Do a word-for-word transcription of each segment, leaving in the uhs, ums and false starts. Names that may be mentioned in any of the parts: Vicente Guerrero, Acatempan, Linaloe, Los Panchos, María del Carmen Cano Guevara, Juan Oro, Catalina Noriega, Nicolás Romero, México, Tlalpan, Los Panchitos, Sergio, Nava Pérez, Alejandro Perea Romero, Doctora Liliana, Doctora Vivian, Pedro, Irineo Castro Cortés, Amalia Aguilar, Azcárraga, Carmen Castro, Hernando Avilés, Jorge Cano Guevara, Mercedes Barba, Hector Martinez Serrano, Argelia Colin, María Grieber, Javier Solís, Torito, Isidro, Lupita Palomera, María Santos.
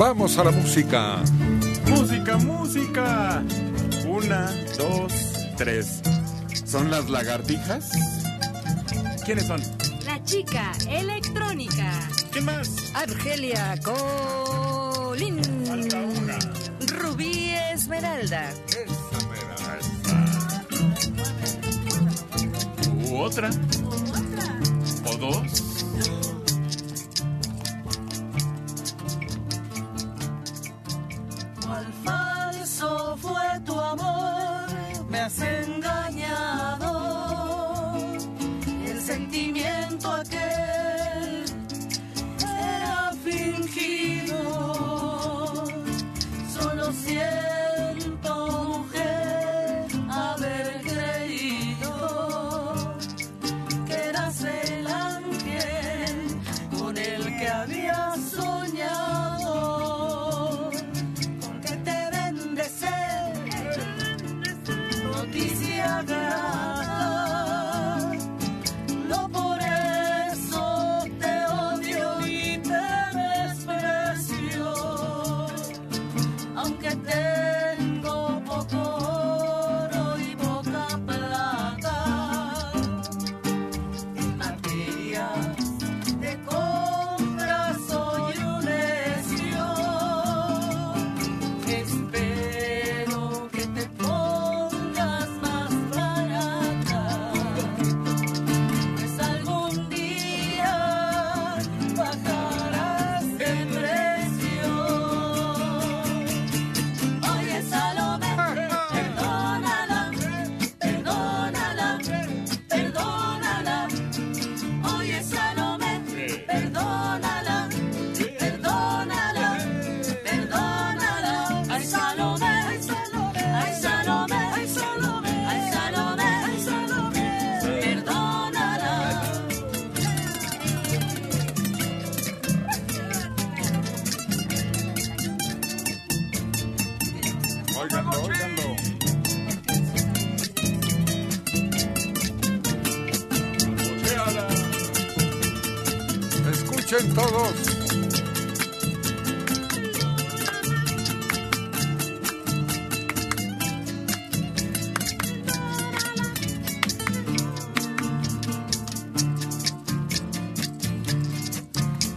Vamos a la música. Música, música. Una, dos, tres. ¿Son las lagartijas? ¿Quiénes son? La chica electrónica. ¿Quién más? Argelia Colin. Falta una. Rubí Esmeralda. Esa mera está. ¿U otra? ¿O otra? ¿O dos? Falso fue tu amor, me has engañado. El sentimiento aquel era fingido. Solo siento, mujer, haber creído que eras el ángel con el que había soñado. No por eso te odio y te desprecio, aunque tengo poco oro y poca plata, en materia de compra soy un necio. Espero que te todos.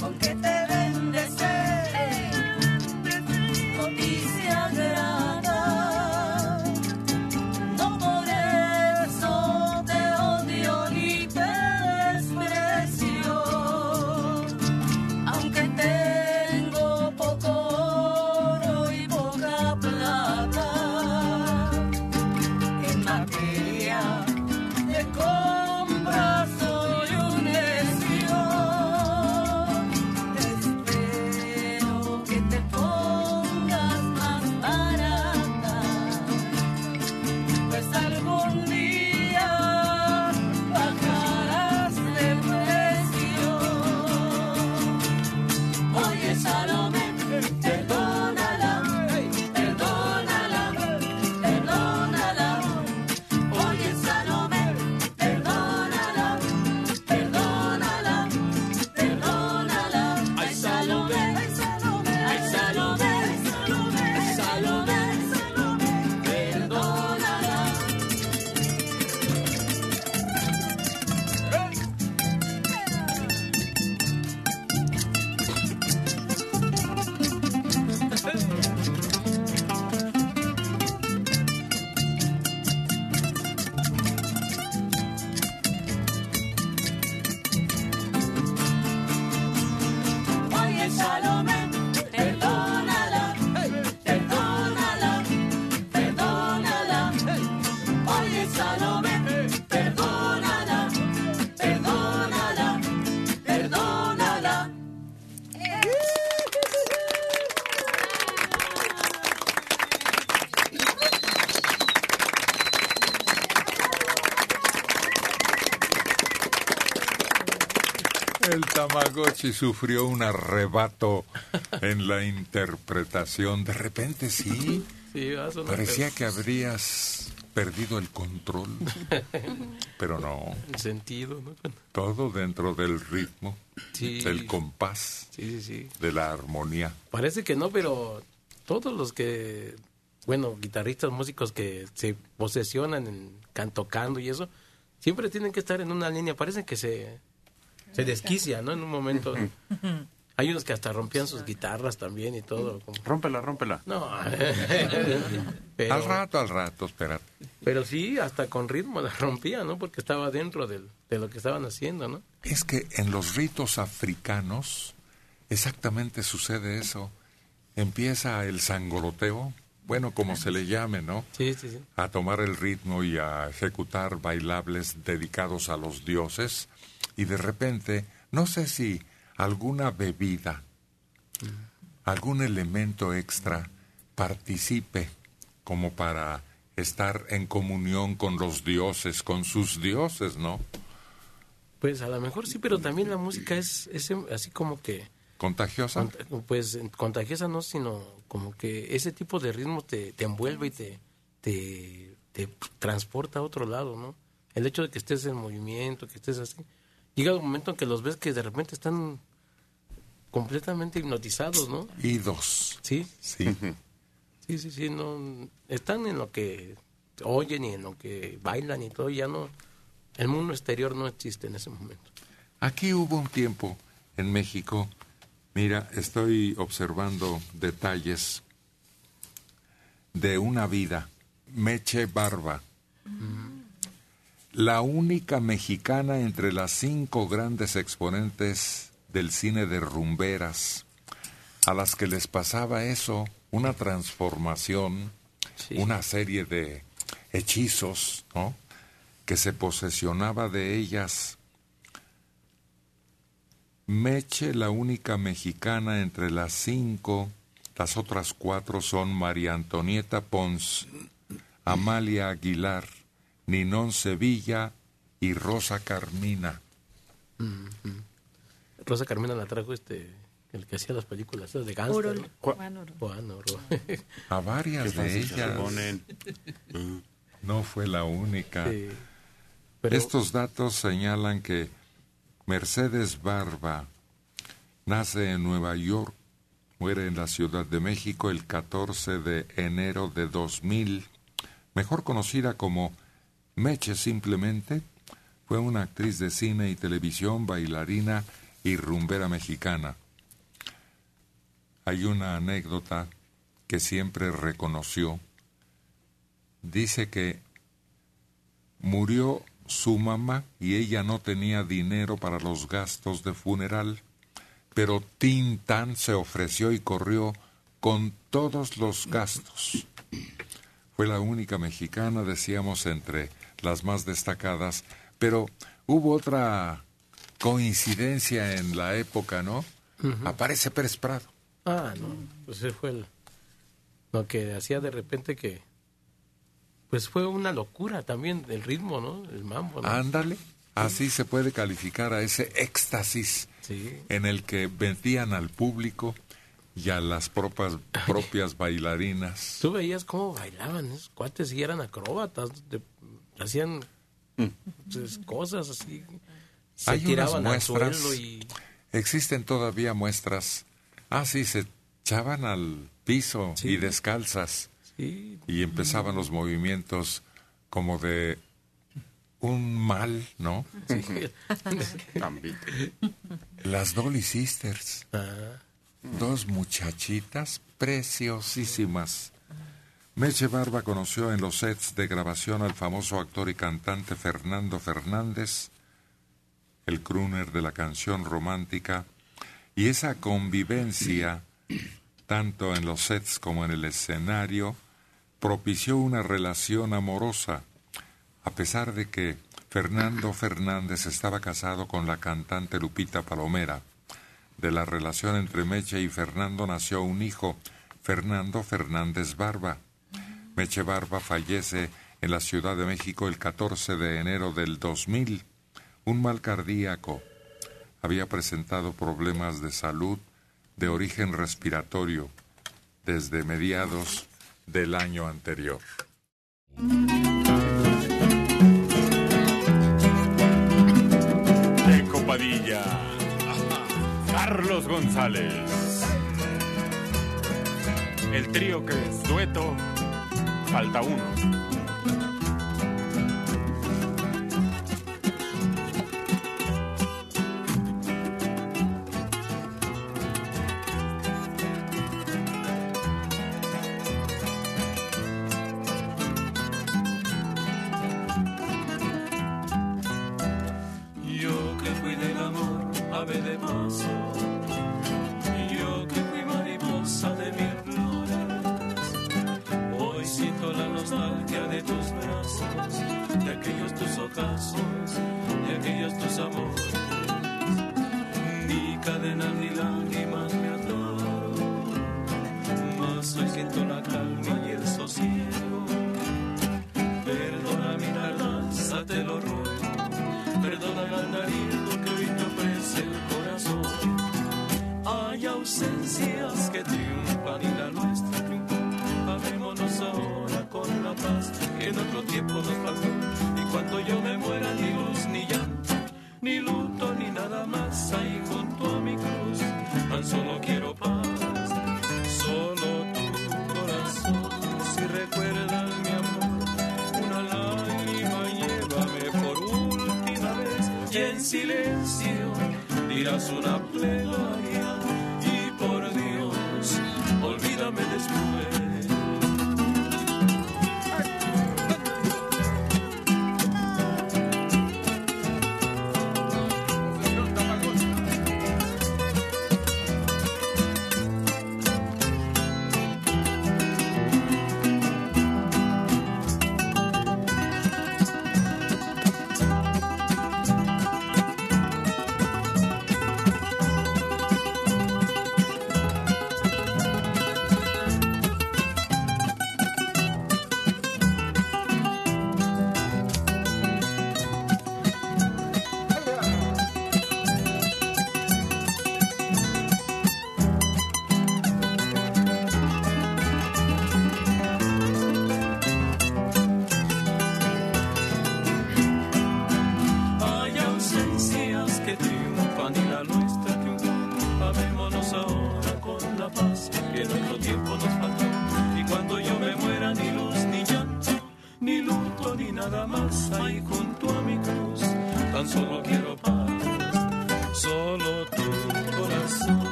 Con que te bendecé, con ti se agrada. No por eso te odio ni te desprecio. Tengo poco oro y poca plata, en materia de compra soy un necio. Espero que te pongas más barata, pues algún día bajarás de precio. Oye, Salomé, perdónala, perdónala, perdónala. Oye, Salomé, perdónala, perdónala, perdónala. Ay, Salomé, ay, Salomé, ay, Salomé, ay, Salomé, Salomé, perdónala. Oye, Salomé, perdónala, perdónala, perdónala. Oye, Salomé, perdónala, perdónala, perdónala. El Tamagotchi sufrió un arrebato en la interpretación. De repente sí, Sí, va a sonar, parecía que habrías perdido el control, pero no. El sentido, ¿no? Todo dentro del ritmo, sí, del compás, sí, sí, sí, de la armonía. Parece que no, pero todos los que, bueno, guitarristas, músicos que se posesionan en can, tocando y eso, siempre tienen que estar en una línea. Parece que se, se desquicia, ¿no? En un momento. Hay unos que hasta rompían sus guitarras también y todo. Como... Rómpela, rómpela. No. Pero, al rato, al rato, espérate. Pero sí, hasta con ritmo la rompían, ¿no? Porque estaba dentro de, de lo que estaban haciendo, ¿no? Es que en los ritos africanos exactamente sucede eso. Empieza el sangoloteo, bueno, como se le llame, ¿no? Sí, sí, sí. A tomar el ritmo y a ejecutar bailables dedicados a los dioses. Y de repente, no sé si... alguna bebida, algún elemento extra participe como para estar en comunión con los dioses, con sus dioses, ¿no? Pues a lo mejor sí, pero también la música es, es así como que... ¿Contagiosa? Cont- pues contagiosa no, sino como que ese tipo de ritmo te, te envuelve y te, te, te transporta a otro lado, ¿no? El hecho de que estés en movimiento, que estés así... Llega un momento en que los ves que de repente están completamente hipnotizados, ¿no? Idos. Sí. Sí. Sí, sí, sí. No, están en lo que oyen y en lo que bailan y todo. Y ya no... El mundo exterior no existe en ese momento. Aquí hubo un tiempo en México. Mira, estoy observando detalles de una vida. Meche Barba. Mm. La única mexicana entre las cinco grandes exponentes del cine de rumberas, a las que les pasaba eso, una transformación, sí, una serie de hechizos, ¿no?, que se posesionaba de ellas. Meche, la única mexicana entre las cinco, las otras cuatro son María Antonieta Pons, Amalia Aguilar, Ninón Sevilla y Rosa Carmina. Mm-hmm. Rosa Carmina la trajo este, el que hacía las películas de gángster, ¿no? Juan Oro. Juan Oro. A varias de ellas. No fue la única. Sí, pero... Estos datos señalan que Mercedes Barba nace en Nueva York, muere en la Ciudad de México el catorce de enero de dos mil, mejor conocida como Meche simplemente. Fue una actriz de cine y televisión, bailarina y rumbera mexicana. Hay una anécdota que siempre reconoció. Dice que murió su mamá y ella no tenía dinero para los gastos de funeral, pero Tin Tan se ofreció y corrió con todos los gastos. Fue la única mexicana, decíamos, entre las más destacadas, pero hubo otra coincidencia en la época, ¿no? Uh-huh. Aparece Pérez Prado. Ah, no, pues ese fue el, lo que hacía de repente que... Pues fue una locura también el ritmo, ¿no? El mambo, ¿no? Ándale, así se puede calificar a ese éxtasis, sí, en el que vendían al público... Y a las propias, propias bailarinas. Tú veías cómo bailaban esos cuates y eran acróbatas, de, hacían mm. pues, cosas así. Se Hay tiraban unas muestras, al suelo y... Existen todavía muestras. Ah, sí, se echaban al piso, sí, y descalzas. Sí. Y empezaban los movimientos como de un mal, ¿no? Sí. También. Las Dolly Sisters. Ah. Dos muchachitas preciosísimas. Meche Barba conoció en los sets de grabación al famoso actor y cantante Fernando Fernández, el crooner de la canción romántica, y esa convivencia, tanto en los sets como en el escenario, propició una relación amorosa, a pesar de que Fernando Fernández estaba casado con la cantante Lupita Palomera. De la relación entre Meche y Fernando nació un hijo, Fernando Fernández Barba. Meche Barba fallece en la Ciudad de México el catorce de enero del dos mil. Un mal cardíaco. Había presentado problemas de salud de origen respiratorio desde mediados del año anterior. Checo Padilla, Carlos González. El trío que es dueto, falta uno.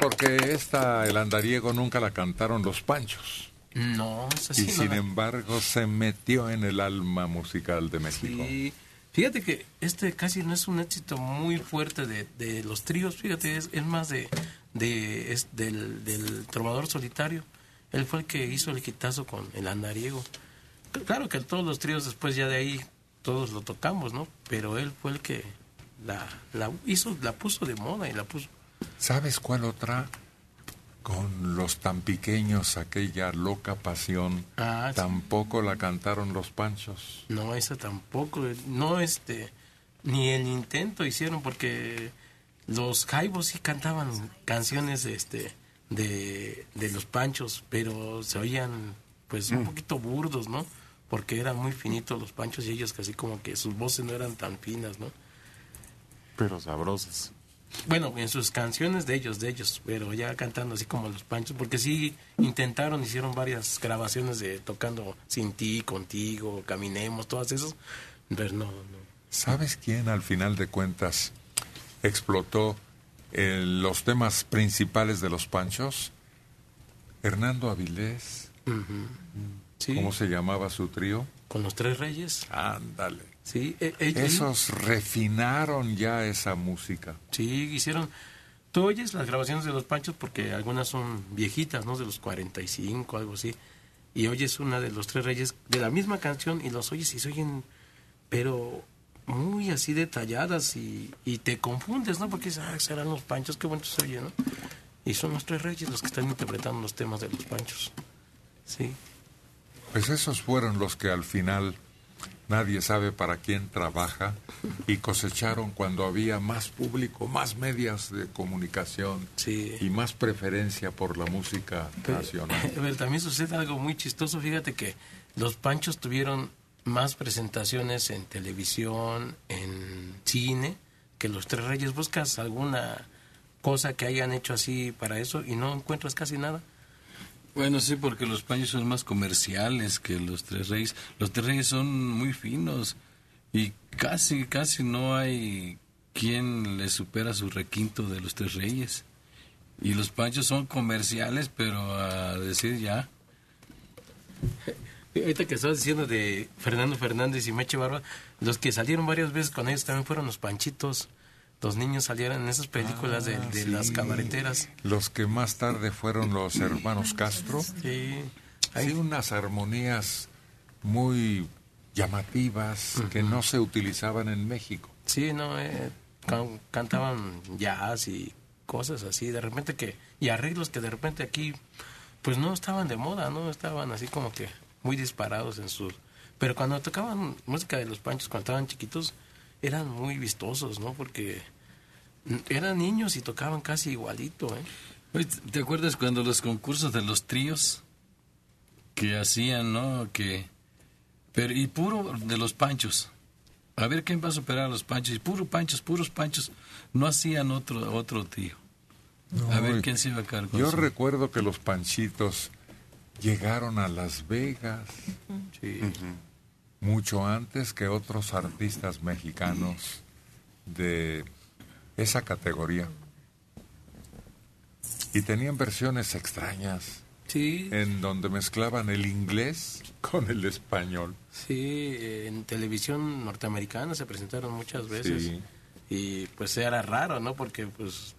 Porque esta, el andariego, nunca la cantaron los Panchos. No, eso sí. Y no sin la... embargo se metió en el alma musical de México. Sí. Fíjate que este casi no es un éxito muy fuerte de, de los tríos, fíjate, es, es más de, de es del, del trovador solitario. Él fue el que hizo el quitazo con el andariego. Claro que todos los tríos después ya de ahí todos lo tocamos, ¿no? Pero él fue el que la, la hizo, la puso de moda y la puso. ¿Sabes cuál otra? Con los tan pequeños, aquella loca pasión, ah, tampoco sí. La cantaron los Panchos. No, esa tampoco, no este, ni el intento hicieron, porque los Jaivos sí cantaban canciones este, de, de los Panchos, pero se oían pues un mm. poquito burdos, ¿no? Porque eran muy finitos los Panchos y ellos casi como que sus voces no eran tan finas, ¿no? Pero sabrosas. Bueno, en sus canciones de ellos, de ellos, pero ya cantando así como los Panchos, porque sí intentaron, hicieron varias grabaciones de tocando Sin Ti, Contigo, Caminemos, todas esas, pero no, no. ¿Sabes quién al final de cuentas explotó eh, los temas principales de los Panchos? Hernando Avilés. Uh-huh. Sí. ¿Cómo se llamaba su trío? Con los Tres Reyes. Ándale. Sí, eh, eh, esos refinaron ya esa música. Sí, hicieron... Tú oyes las grabaciones de los Panchos porque algunas son viejitas, ¿no? De los cuarenta y cinco, algo así. y oyes una de Los Tres Reyes, de la misma canción, y los oyes y se oyen, pero muy así detalladas, y, y te confundes, ¿no? Porque ah, serán Los Panchos, qué bonito se oye, ¿no? Y son Los Tres Reyes los que están interpretando los temas de Los Panchos, ¿sí? Pues esos fueron los que al final nadie sabe para quién trabaja y cosecharon cuando había más público, más medios de comunicación, sí, y más preferencia por la música pero, nacional. Pero también sucede algo muy chistoso, fíjate que Los Panchos tuvieron más presentaciones en televisión, en cine, que Los Tres Reyes. Buscas alguna cosa que hayan hecho así para eso y no encuentras casi nada. Bueno, sí, porque Los Panchos son más comerciales que Los Tres Reyes. Los Tres Reyes son muy finos y casi, casi no hay quien le supera su requinto de Los Tres Reyes. Y Los Panchos son comerciales, pero a decir ya. Ahorita que estabas diciendo de Fernando Fernández y Meche Barba, los que salieron varias veces con ellos también fueron Los Panchitos. Los niños salieron en esas películas ah, de, de sí. las cabareteras. Los que más tarde fueron Los Hermanos Castro. Sí. Hay sí, unas armonías muy llamativas uh-huh. que no se utilizaban en México. Sí, no, eh, can, cantaban jazz y cosas así, de repente que... Y arreglos que de repente aquí, pues no estaban de moda, no estaban así como que muy disparados en sus... Pero cuando tocaban música de Los Panchos, cuando estaban chiquitos... eran muy vistosos, ¿no? Porque eran niños y tocaban casi igualito, ¿eh? ¿Te acuerdas cuando los concursos de los tríos que hacían, ¿no? Que pero y puro de Los Panchos. A ver quién va a superar a Los Panchos. Y puro Panchos, puros Panchos. No hacían otro otro trío. No, a ver quién se iba a cargar. Yo eso. Recuerdo que Los Panchitos llegaron a Las Vegas. Sí. Uh-huh. Mucho antes que otros artistas mexicanos de esa categoría. Y tenían versiones extrañas. Sí. En donde mezclaban el inglés con el español. Sí, en televisión norteamericana se presentaron muchas veces. Sí. Y pues era raro, ¿no? Porque pues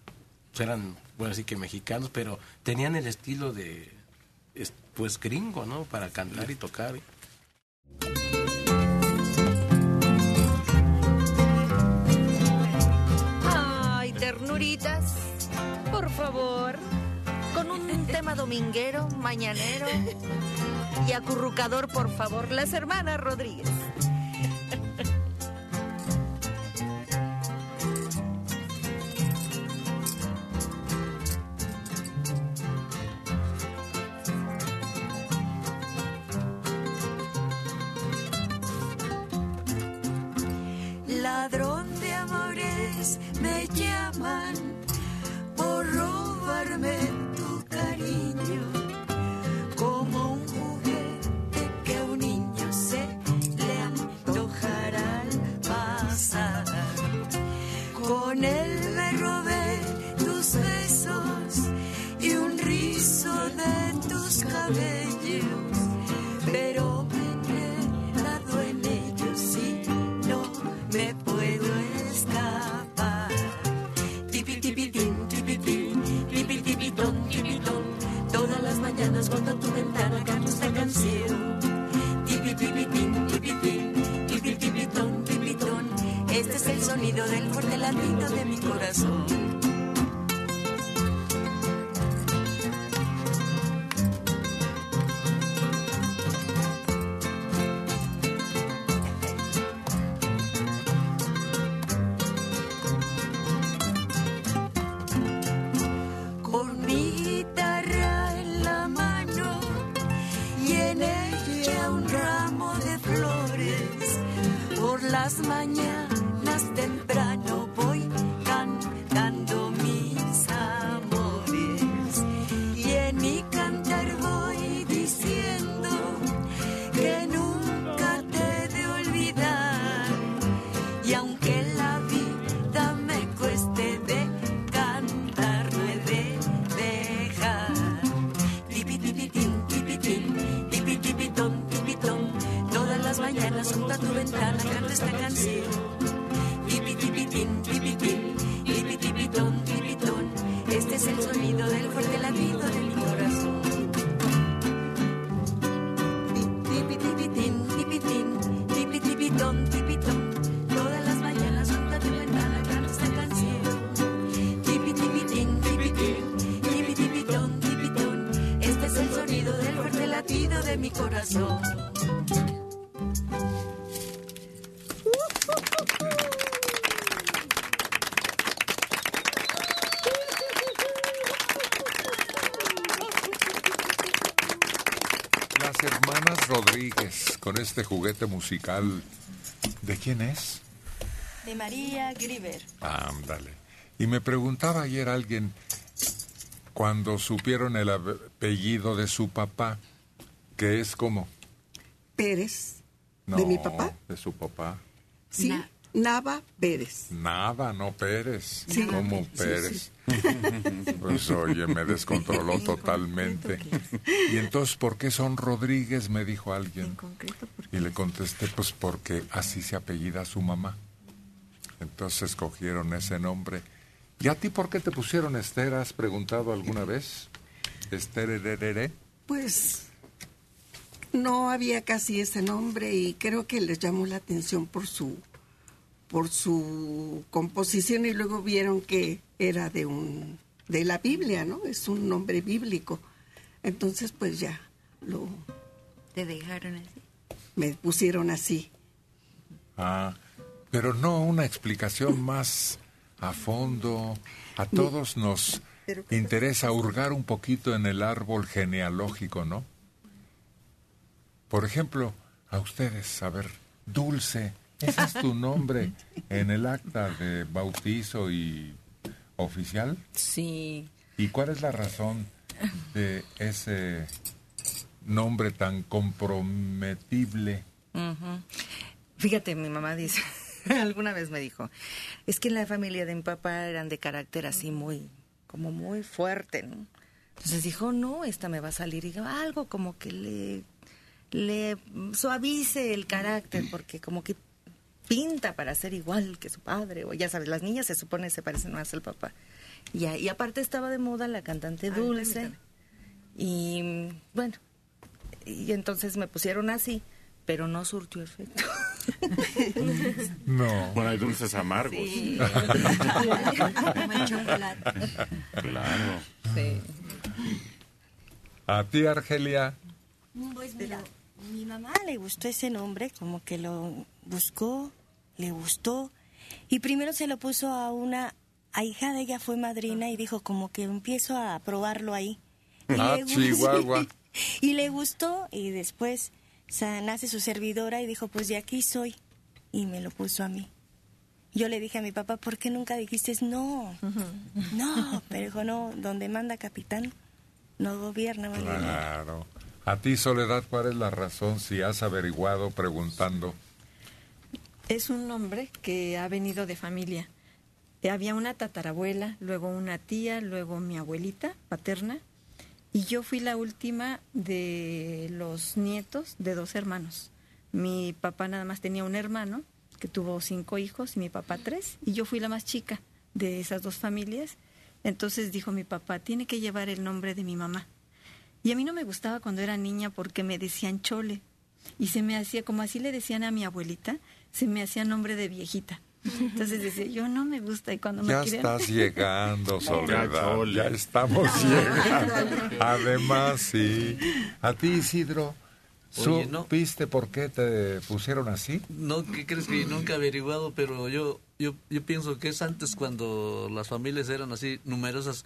eran, bueno, así que mexicanos, pero tenían el estilo de, pues, gringo, ¿no? Para cantar y tocar. Ternuritas, por favor, con un tema dominguero, mañanero y acurrucador, por favor, las hermanas Rodríguez. Ladrón de amores me llaman por robarme tu cariño, como un juguete que a un niño se le antojará al pasar. Con él me robé tus besos y un rizo de tus cabellos, pero me he quedado en ellos y no me puedo escapar. Todas las mañanas cuando tu ventana canto esta canción. Tipi tipi tin, tipi tin, tipi tipi ton, tipi ton. Este es el sonido del fuerte latido de mi corazón. Las mañanas temprano voy cantando mis amores y en mi cantar voy diciendo que nunca te de olvidar, y aunque la vida me cueste de cantar no he de dejar. Tipitipitín, tipitín, tipitipitón, tipitón. Todas las mañanas junto a tu ventana canto esta canción. Tipi tipitín, tipitín, tipi tipitón, tipitón. Este es el sonido del fuerte latido de mi corazón. corazón. Las hermanas Rodríguez con este juguete musical. ¿De quién es? De María Grieber. Ándale. Y me preguntaba ayer alguien, cuando supieron el apellido de su papá, que es como... Pérez. No, ¿de mi papá? De su papá. Sí, Na- Nava Pérez. Nava, no Pérez. Sí. Como Pérez. Sí, sí. Pues oye, me descontroló totalmente. Y entonces, ¿por qué son Rodríguez? Me dijo alguien. ¿En concreto por qué? Y le contesté, pues porque así se apellida su mamá. Entonces cogieron ese nombre. ¿Y a ti por qué te pusieron Esther? ¿Has preguntado alguna vez? Esther Hererere. Pues... no había casi ese nombre y creo que les llamó la atención por su por su composición y luego vieron que era de un de la Biblia, ¿no? Es un nombre bíblico. Entonces pues ya lo... ¿Te dejaron así? Me pusieron así. Ah, pero no una explicación más a fondo. A todos nos interesa hurgar un poquito en el árbol genealógico, ¿no? Por ejemplo, a ustedes, a ver, Dulce, ¿ese es tu nombre en el acta de bautizo y oficial? Sí. ¿Y cuál es la razón de ese nombre tan comprometible? Uh-huh. Fíjate, mi mamá dice, alguna vez me dijo, es que en la familia de mi papá eran de carácter así muy, como muy fuerte, ¿no? Entonces dijo, no, esta me va a salir, y digo, algo como que le... le suavice el carácter, porque como que pinta para ser igual que su padre, o ya sabes, las niñas se supone se parecen más al papá. Y, y aparte estaba de moda la cantante Dulce. Ay, y bueno, y entonces me pusieron así, pero no surtió efecto. No. Bueno, hay dulces amargos. Sí. Claro. Sí. A ti, Argelia. Pues mira, mi mamá le gustó ese nombre, como que lo buscó, le gustó, y primero se lo puso a una ahijada, ella fue madrina y dijo como que empiezo a probarlo ahí. Y ah, Chihuahua. Gustó, y le gustó, y después nace su servidora y dijo, pues de aquí soy, y me lo puso a mí. Yo le dije a mi papá, ¿por qué nunca dijiste no? Uh-huh. No, pero dijo, no, donde manda capitán, no gobierna. Claro. Bien. A ti, Soledad, ¿cuál es la razón, si has averiguado preguntando? Es un nombre que ha venido de familia. Había una tatarabuela, luego una tía, luego mi abuelita paterna, y yo fui la última de los nietos de dos hermanos. Mi papá nada más tenía un hermano que tuvo cinco hijos y mi papá tres, y yo fui la más chica de esas dos familias. Entonces dijo mi papá, tiene que llevar el nombre de mi mamá. Y a mí no me gustaba cuando era niña porque me decían Chole. Y se me hacía, como así le decían a mi abuelita, se me hacía nombre de viejita. Entonces decía, yo no me gusta. Y cuando ya me querían... estás llegando, Soledad. Ya, ya estamos llegando. Además, sí. A ti, Isidro, oye, ¿supiste no? por qué te pusieron así? No, ¿qué crees que nunca he averiguado? Pero yo, yo, yo pienso que es antes cuando las familias eran así numerosas.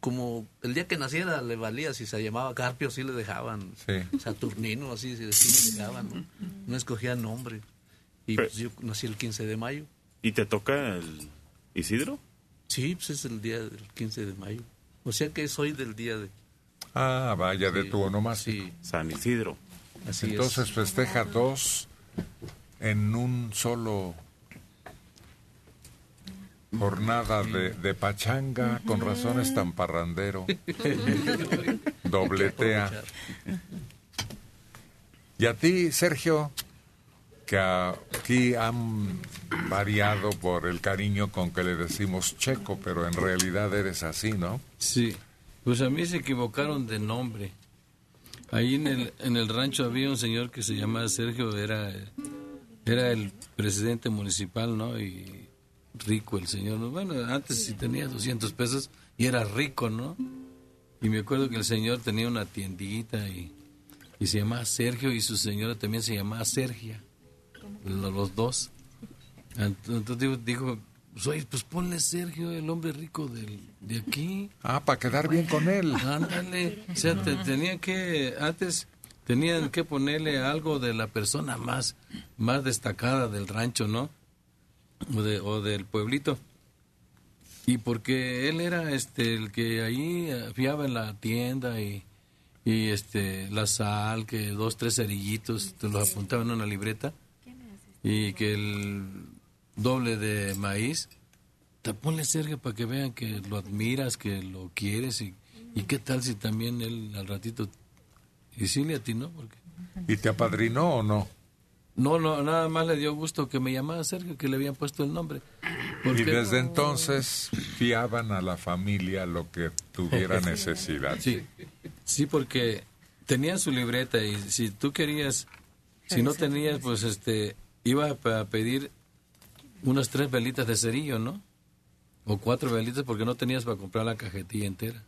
Como el día que naciera le valía, si se llamaba Carpio, sí le dejaban. Sí. Saturnino, así, sí le dejaban. No, no escogían nombre. Y pues, yo nací el quince de mayo. ¿Y te toca el Isidro? Sí, pues es el día del quince de mayo. O sea que soy del día de... Ah, vaya, sí, de tu onomástico. Sí. San Isidro. Así entonces es. Festeja dos en un solo... jornada de, de pachanga, con razones tan parrandero. Dobletea. Y a ti, Sergio, que aquí han variado por el cariño con que le decimos Checo, pero en realidad eres así, ¿no? Sí, pues a mí se equivocaron de nombre. Ahí en el, en el rancho había un señor que se llamaba Sergio, era, era el presidente municipal, ¿no? Y rico el señor, bueno, antes sí tenía doscientos pesos y era rico, ¿no? Y me acuerdo que el señor tenía una tiendita y, y se llamaba Sergio, y su señora también se llamaba Sergia, los, los dos. Entonces dijo, pues, pues ponle Sergio, el hombre rico del, de aquí. Ah, para quedar bien con él. Ándale, o sea, te, tenían que, antes tenían que ponerle algo de la persona más, más destacada del rancho, ¿no? O, de, o del pueblito. Y porque él era este el que ahí fiaba en la tienda y, y este la sal, que dos, tres cerillitos, te los apuntaban en una libreta, y que el doble de maíz, te ponle Sergio para que vean que lo admiras, que lo quieres, y, y qué tal si también él al ratito, y sí le atinó. Porque... ¿Y te apadrinó o no? No, no, nada más le dio gusto que me llamaba Sergio, que le habían puesto el nombre. Porque... Y desde entonces fiaban a la familia lo que tuviera necesidad. Sí, sí, porque tenían su libreta y si tú querías, si no tenías, pues este, iba a pedir unas tres velitas de cerillo, ¿no? O cuatro velitas porque no tenías para comprar la cajetilla entera.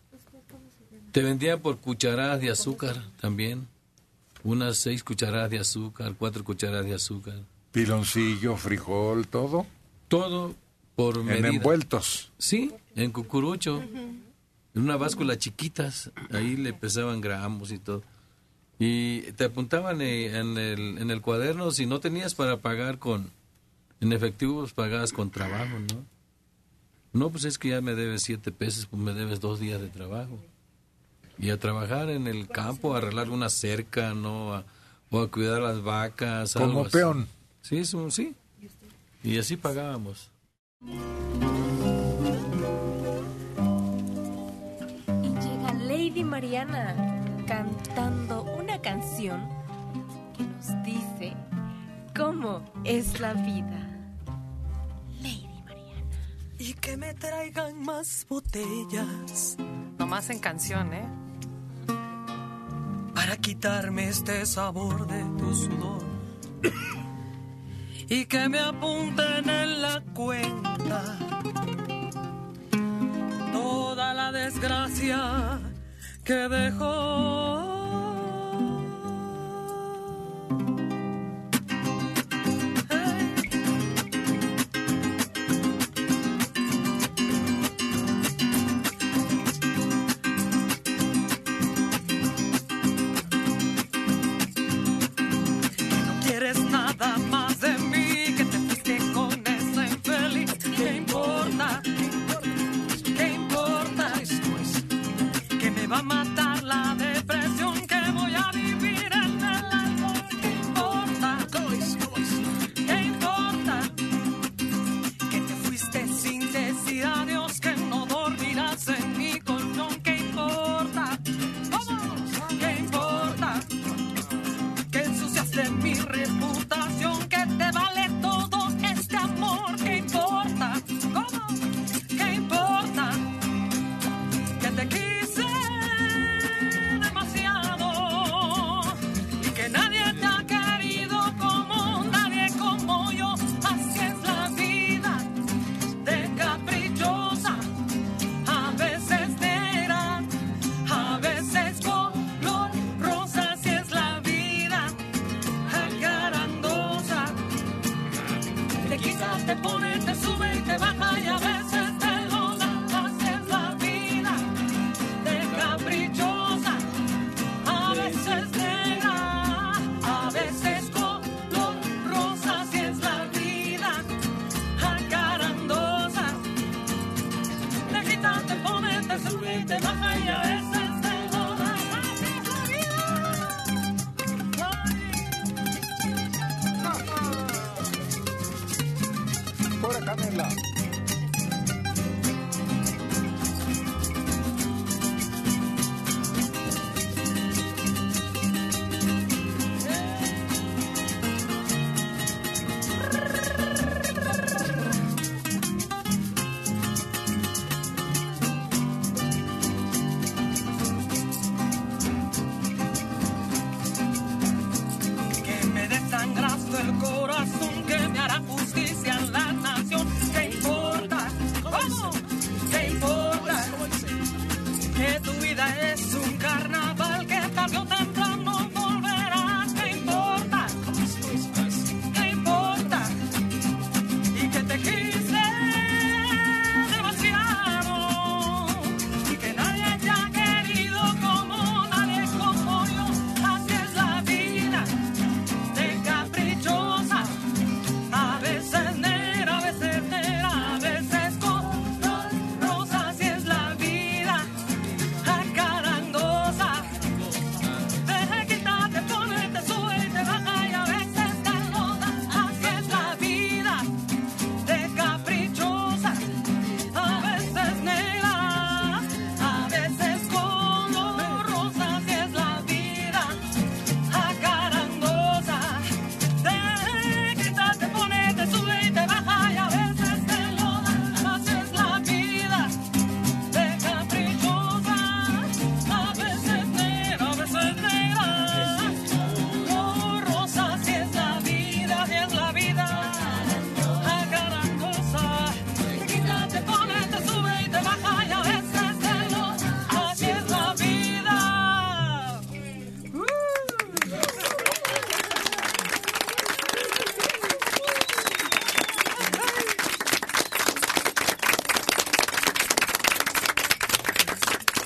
Te vendían por cucharadas de azúcar también. Unas seis cucharadas de azúcar, cuatro cucharadas de azúcar. Piloncillo, frijol, todo. Todo por medida. ¿En envueltos? Sí, en cucurucho. En una báscula chiquitas. Ahí le pesaban gramos y todo. Y te apuntaban en el, en el cuaderno. Si no tenías para pagar con... En efectivo, pues pagabas con trabajo, ¿no? No, pues es que ya me debes siete pesos, pues me debes dos días de trabajo. Y a trabajar en el campo, a arreglar una cerca, ¿no? A, o a cuidar las vacas. Como algo peón. Sí, es un, sí. Y así pagábamos. Y llega Lady Mariana cantando una canción que nos dice cómo es la vida. Lady Mariana. Y que me traigan más botellas. Nomás en canción, ¿eh? Para quitarme este sabor de tu sudor. Y que me apunten en la cuenta toda la desgracia que dejó.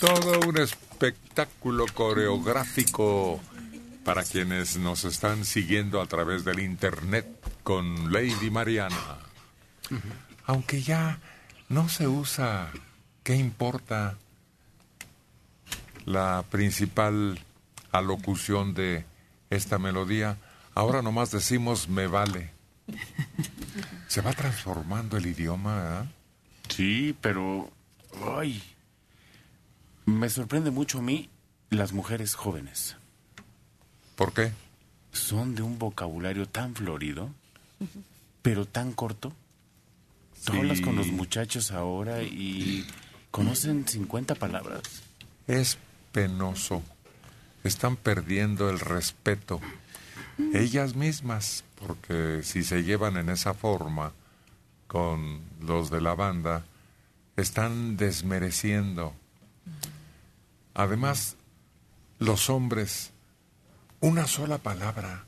todo un espectáculo coreográfico para quienes nos están siguiendo a través del internet con Lady Mariana. Aunque ya no se usa, ¿qué importa? La principal alocución de esta melodía, ahora nomás decimos me vale. Se va transformando el idioma, ¿eh? Sí, pero... Ay, me sorprende mucho a mí las mujeres jóvenes. ¿Por qué? Son de un vocabulario tan florido, pero tan corto. Sí. Tú hablas con los muchachos ahora y conocen cincuenta palabras. Es penoso. Están perdiendo el respeto. Ellas mismas, porque si se llevan en esa forma con los de la banda, están desmereciendo. Además, los hombres, una sola palabra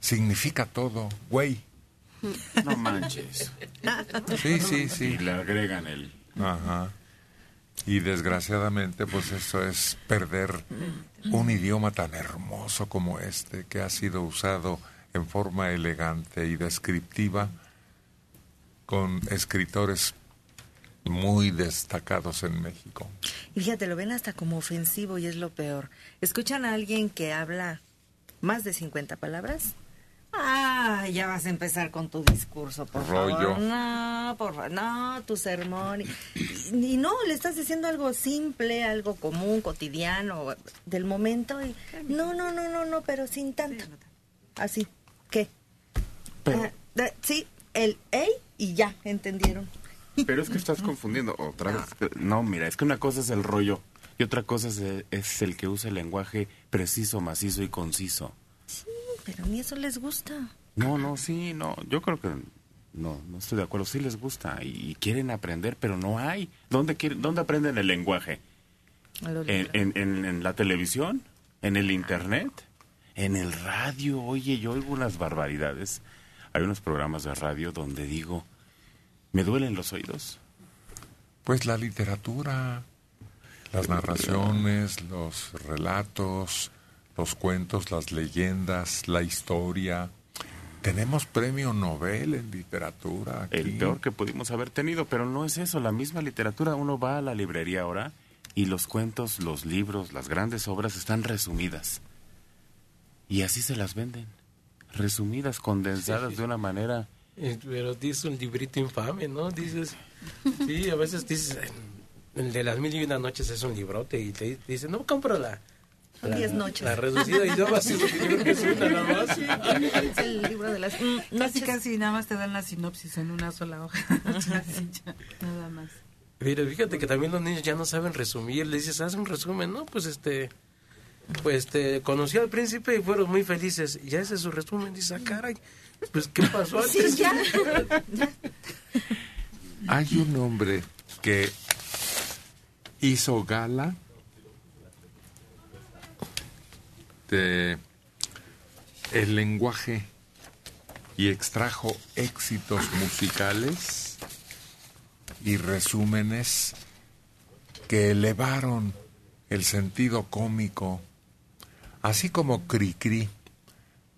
significa todo, güey. No manches. Sí, sí, sí. Y le agregan el... Ajá. Y desgraciadamente, pues eso es perder un idioma tan hermoso como este, que ha sido usado en forma elegante y descriptiva con escritores muy destacados en México. Y fíjate, lo ven hasta como ofensivo y es lo peor. ¿Escuchan a alguien que habla más de cincuenta palabras? Ah, ya vas a empezar con tu discurso, por Rollo. favor. No, por favor, no, tu sermón. Y, y no, le estás diciendo algo simple, algo común, cotidiano, del momento. Y, no, no, no, no, no, pero sin tanto. Así, ¿qué? Pero, ah, de, sí, el ey y ya, entendieron. Pero es que estás confundiendo otra vez. No, mira, es que una cosa es el rollo y otra cosa es el, es el que usa el lenguaje preciso, macizo y conciso. Sí, pero ni eso les gusta. No, no, sí, no. Yo creo que no, no estoy de acuerdo. Sí les gusta y, y quieren aprender, pero no hay. ¿Dónde quieren, dónde aprenden el lenguaje? ¿En, en, en, en la televisión? ¿En el internet? ¿En el radio? Oye, yo oigo unas barbaridades. Hay unos programas de radio donde digo... ¿Me duelen los oídos? Pues la literatura, las narraciones, los relatos, los cuentos, las leyendas, la historia. Tenemos premio Nobel en literatura aquí. El peor que pudimos haber tenido, pero no es eso, la misma literatura. Uno va a la librería ahora y los cuentos, los libros, las grandes obras están resumidas. Y así se las venden. Resumidas, condensadas, sí, sí. de una manera... Pero dices un librito infame, ¿no? Dices, sí, a veces dices, el de las mil y una noches es un librote y te dice, no, cómprala. Son diez noches. La reducida y yo así, nada más. Es el libro de las casi, casi, nada más te dan la sinopsis en una sola hoja. Nada más. Mira, fíjate que también los niños ya no saben resumir. Le dices, haz un resumen, ¿no? Pues este... Pues este, conocí al príncipe y fueron muy felices. Ya ese es su resumen. Dice, ah, caray, pues ¿qué pasó antes? Sí, ya. Hay un hombre que hizo gala de el lenguaje y extrajo éxitos musicales y resúmenes que elevaron el sentido cómico. Así como Cricri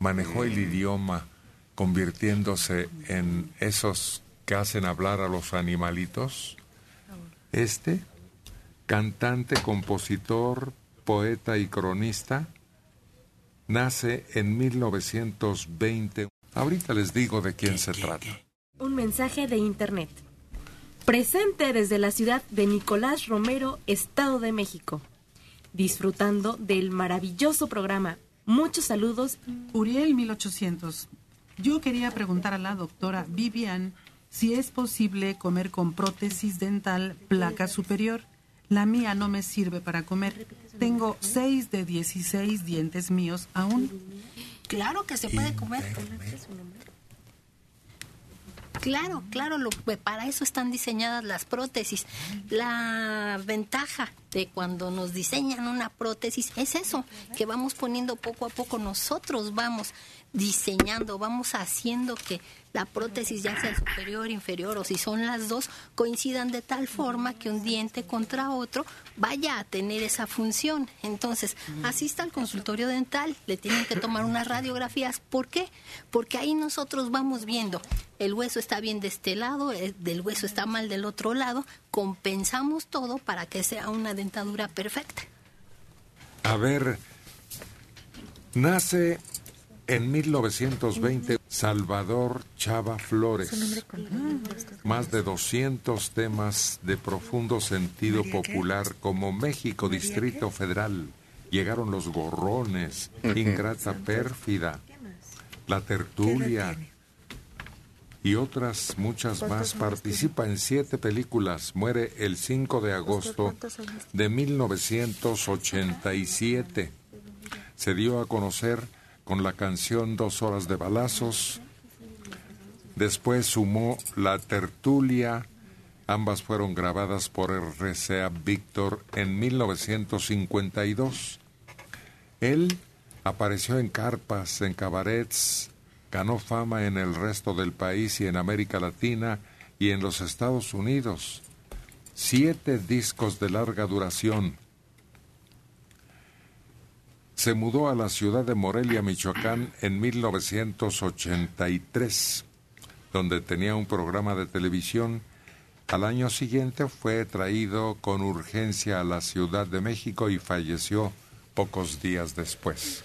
manejó el idioma convirtiéndose en esos que hacen hablar a los animalitos, este, cantante, compositor, poeta y cronista, nace en mil novecientos veinte. Ahorita les digo de quién se trata. Un mensaje de internet. Presente desde la ciudad de Nicolás Romero, Estado de México. Disfrutando del maravilloso programa. Muchos saludos. Uriel mil ochocientos. Yo quería preguntar a la doctora Vivian si es posible comer con prótesis dental placa superior. La mía no me sirve para comer. Tengo seis de dieciséis dientes míos aún. Claro que se puede comer. Claro, claro, lo, para eso están diseñadas las prótesis. La ventaja de cuando nos diseñan una prótesis es eso, que vamos poniendo poco a poco, nosotros vamos diseñando, vamos haciendo que la prótesis, ya sea superior, inferior o si son las dos, coincidan de tal forma que un diente contra otro vaya a tener esa función. Entonces, asista al consultorio dental, le tienen que tomar unas radiografías. ¿Por qué? Porque ahí nosotros vamos viendo, el hueso está bien de este lado, el del hueso está mal del otro lado, compensamos todo para que sea una dentadura perfecta. A ver, nace... en mil novecientos veinte, Salvador Chava Flores. Más de doscientos temas de profundo sentido popular, como México, Distrito Federal, Llegaron los gorrones, Ingrata pérfida, La tertulia y otras muchas más. Participa en siete películas. Muere el cinco de agosto de mil novecientos ochenta y siete. Se dio a conocer con la canción Dos horas de balazos. Después sumó La tertulia. Ambas fueron grabadas por R C A Víctor en mil novecientos cincuenta y dos. Él apareció en carpas, en cabarets, ganó fama en el resto del país y en América Latina y en los Estados Unidos. Siete discos de larga duración. Se mudó a la ciudad de Morelia, Michoacán, en mil novecientos ochenta y tres, donde tenía un programa de televisión. Al año siguiente fue traído con urgencia a la Ciudad de México y falleció pocos días después.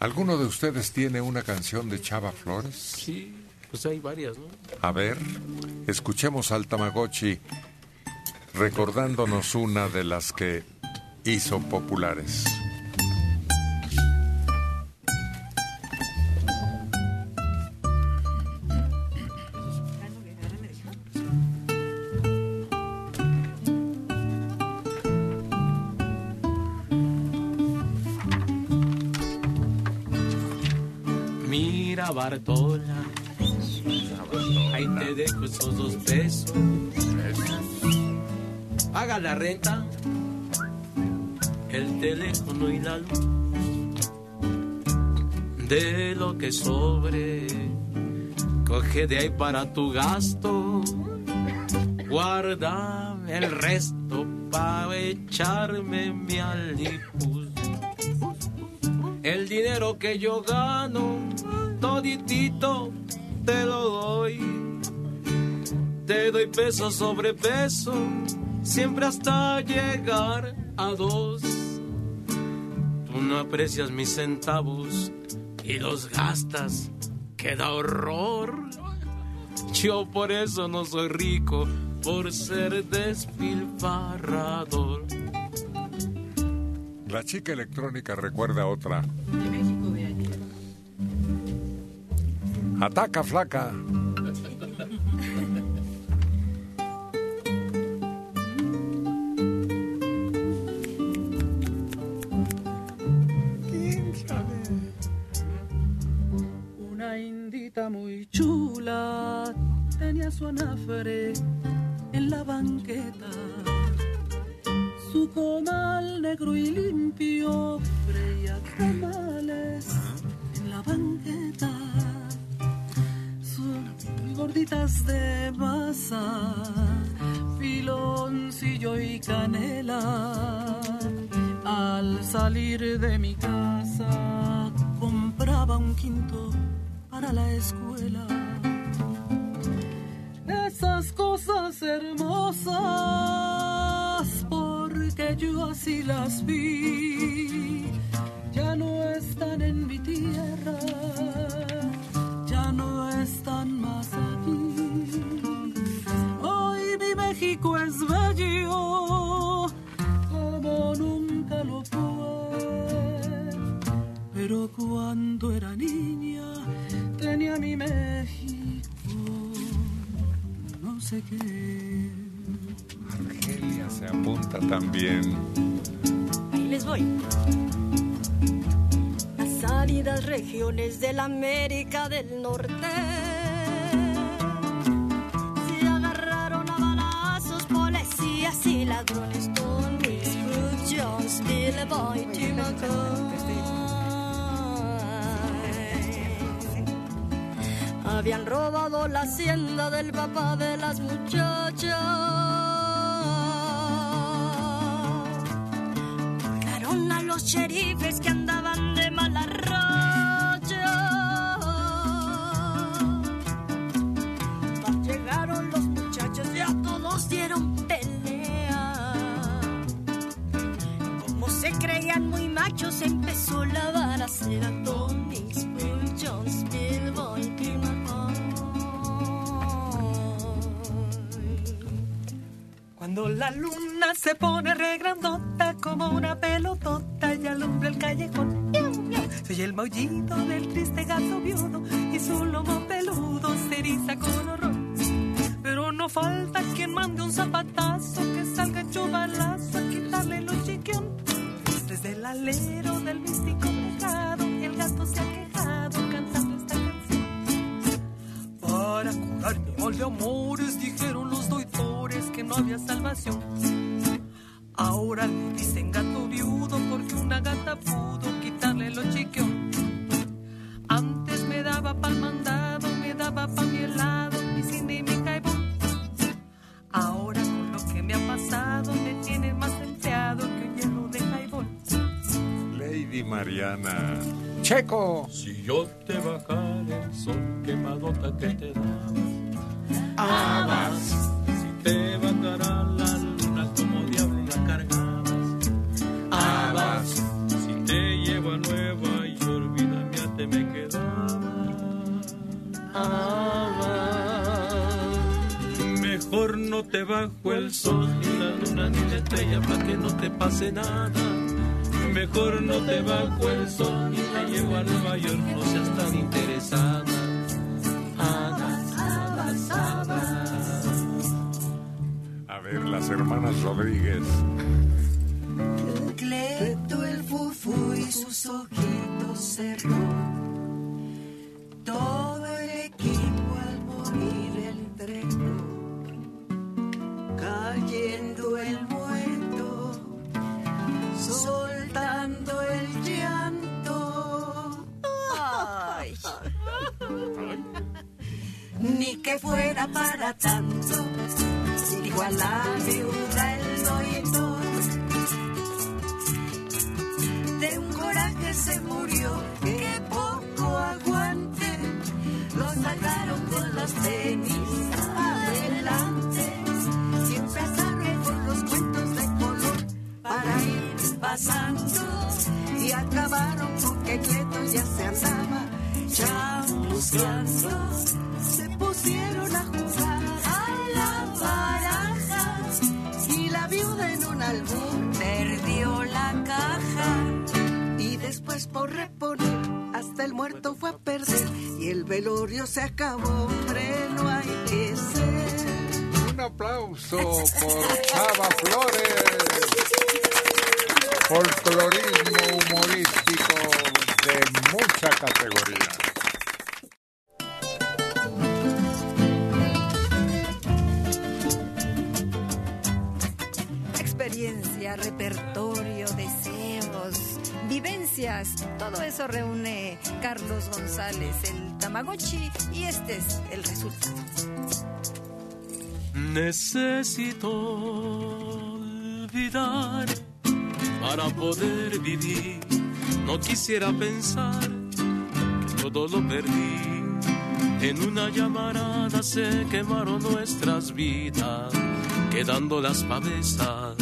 ¿Alguno de ustedes tiene una canción de Chava Flores? Sí, pues hay varias, ¿no? A ver, escuchemos al Tamagotchi recordándonos una de las que hizo populares. Mira, Bartola, ahí te dejo esos dos pesos. Paga la renta, el teléfono y la luz. De lo que sobre, coge de ahí para tu gasto. Guarda el resto para echarme mi alipus. El dinero que yo gano, toditito te lo doy. Te doy peso sobre peso, siempre hasta llegar a dos. Tú no aprecias mis centavos y los gastas, queda horror. Yo por eso no soy rico, por ser despilfarrador. La chica electrónica recuerda otra. Ataca, flaca. Muy chula, tenía su anafre en la banqueta, su comal negro y limpio, freía tamales en la banqueta, sus gorditas de masa, piloncillo y canela. Al salir de mi casa, compraba un quinto para la escuela. Esas cosas hermosas, porque yo así las vi, ya no están en mi tierra, ya no están más aquí. Hoy mi México es bello como nunca lo fue, pero cuando era niña tenía mi México, no sé qué. Argelia se apunta también. Ahí les voy. Las áridas regiones de la América del Norte se agarraron a balazos, policías y ladrones con mis frutos, Billy Boy, Timothy. habían robado la hacienda del papá de las muchachas. Colgaron a los sheriffes que andaban de mala racha. Mas llegaron los muchachos y a todos dieron pelea. Como se creían muy machos, empezó la balacera. Tomis, Will Jones, Billboy, cuando la luna se pone regrandota como una pelotota y alumbra el callejón, soy el maullido del triste gato viudo y su lomo peludo se eriza con horror. Pero no falta quien mande un zapatazo, que salga hecho balazo a quitarle los chiquión. Desde el alero del místico pecado el gato se ha quejado cantando esta canción. Para curar mi mal de amores dijeron los doitores que no había salvación. Ahora le dicen gato viudo porque una gata pudo quitarle lo chiquión. Antes me daba pa'l mandado, me daba pa' mi helado, mi cine y mi caibón. Ahora con lo que me ha pasado me tienen más empleado que un hielo de caibón. Lady Mariana. Checo. Si yo te bajara el sol, quemadota que te da. Abas. Si te bajará la luna como diablo la cargabas. Abas. Si te llevo a Nueva y olvida mi ate me quedabas. Abas. Mejor no te bajo el sol, ni la luna ni la estrella, para que no te pase nada. Mejor no te bajo el sol, ni te llevo a Nueva York, no seas tan interesada. Hadas, hadas, hadas. A ver, las hermanas Rodríguez. Cleto el fufú y sus ojitos cerró. Todo el equipo al morir entregó, cayendo el muerto, sol dando el llanto. Ay. Ni que fuera para tanto, igual a la viuda el doidor. De un coraje se murió, que poco aguante, lo sacaron con los tenis adelante. Siempre sale con los cuentos de color para ir pasando, y acabaron porque quieto ya se andaba chamuscando. Se pusieron a jugar a la baraja y la viuda en un albur perdió la caja. Y después por reponer hasta el muerto fue a perder, y el velorio se acabó, hombre, no hay que ser. Un aplauso por Chava Flores. Folclorismo humorístico de mucha categoría. Experiencia, repertorio, deseos, vivencias, todo eso reúne Carlos González, el Tamagotchi, y este es el resultado. Necesito olvidar para poder vivir, no quisiera pensar que todo lo perdí. En una llamarada se quemaron nuestras vidas, quedando las pavesas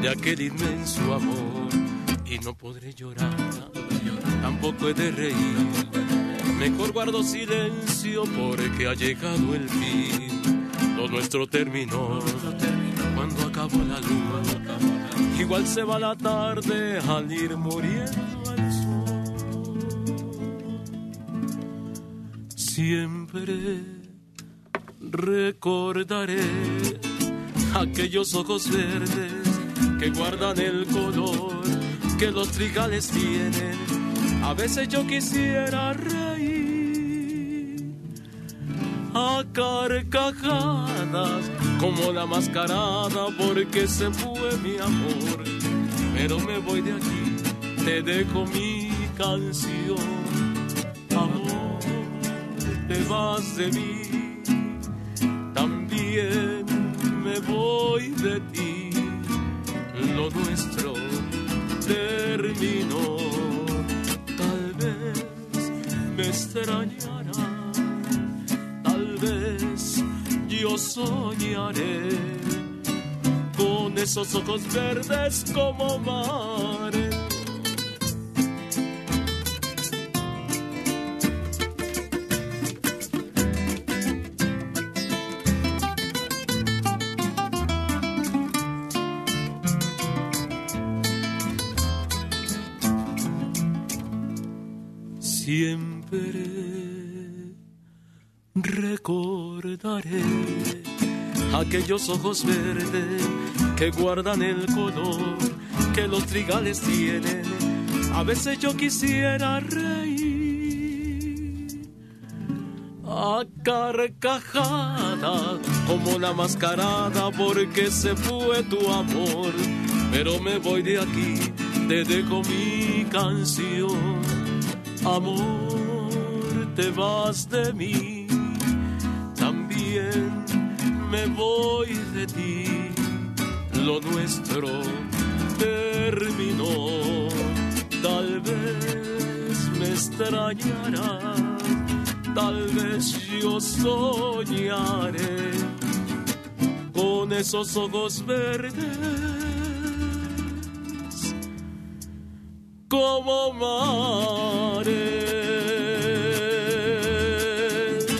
de aquel inmenso amor. Y no podré llorar, tampoco he de reír, mejor guardo silencio porque ha llegado el fin. Lo nuestro terminó cuando acabó la luna. Igual se va la tarde al ir muriendo al sol. Siempre recordaré aquellos ojos verdes que guardan el color que los trigales tienen. A veces yo quisiera reír a carcajadas como la mascarada porque se fue mi amor. Pero me voy de aquí, te dejo mi canción, amor. te vas de mí, también me voy de ti. Lo nuestro terminó. Tal vez me extrañará, tal vez yo soñaré con esos ojos verdes como mares. Siempre recordaré aquellos ojos verdes que guardan el color que los trigales tienen. A veces yo quisiera reír a carcajada como la mascarada porque se fue tu amor. Pero me voy de aquí, te dejo mi canción. Amor, te vas de mí, también me voy de ti. Lo nuestro terminó. Tal vez me extrañarás, tal vez yo soñaré con esos ojos verdes como mares. El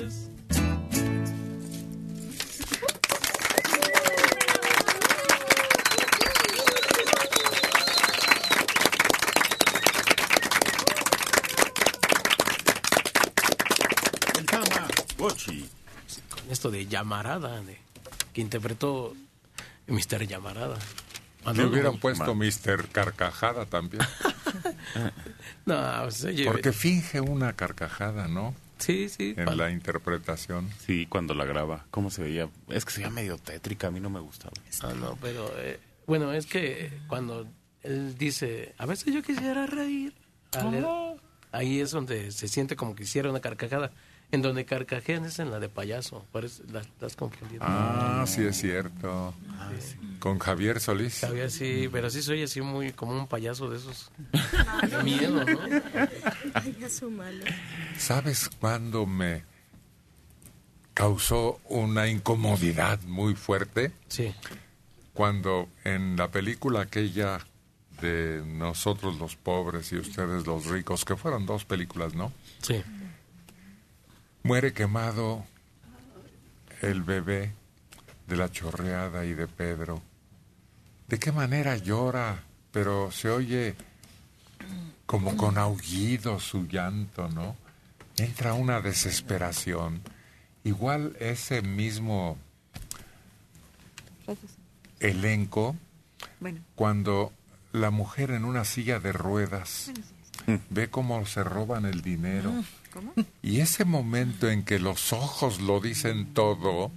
Tamagotchi. Con esto de llamarada, de, que interpretó mister Llamarada. Le hubieran puesto mister Carcajada también. No, se lleve. Porque finge una carcajada, ¿no? Sí, sí. En vale. la interpretación. Sí, cuando la graba. ¿Cómo se veía? Es que se veía medio tétrica, a mí no me gustaba. Ah, no, pero... Eh, bueno, es que cuando él dice, a veces yo quisiera reír. ¿Cómo? Ahí es donde se siente como que hiciera una carcajada. En donde carcajean es en la de payaso. Parece, la estás confundiendo. Ah, sí, es cierto. Ah, sí. Con Javier Solís. Javier, sí, pero sí soy así muy como un payaso de esos. De miedo, ¿no? Payaso malo. ¿Sabes cuándo me causó una incomodidad muy fuerte? Sí. Cuando en la película aquella de Nosotros los Pobres y Ustedes los Ricos, que fueron dos películas, ¿no? Sí. Muere quemado el bebé de La Chorreada y de Pedro. ¿De qué manera llora? Pero se oye como con aullido su llanto, ¿no? Entra una desesperación. Igual ese mismo elenco, cuando la mujer en una silla de ruedas ve cómo se roban el dinero. ¿Cómo? Y ese momento en que los ojos lo dicen todo,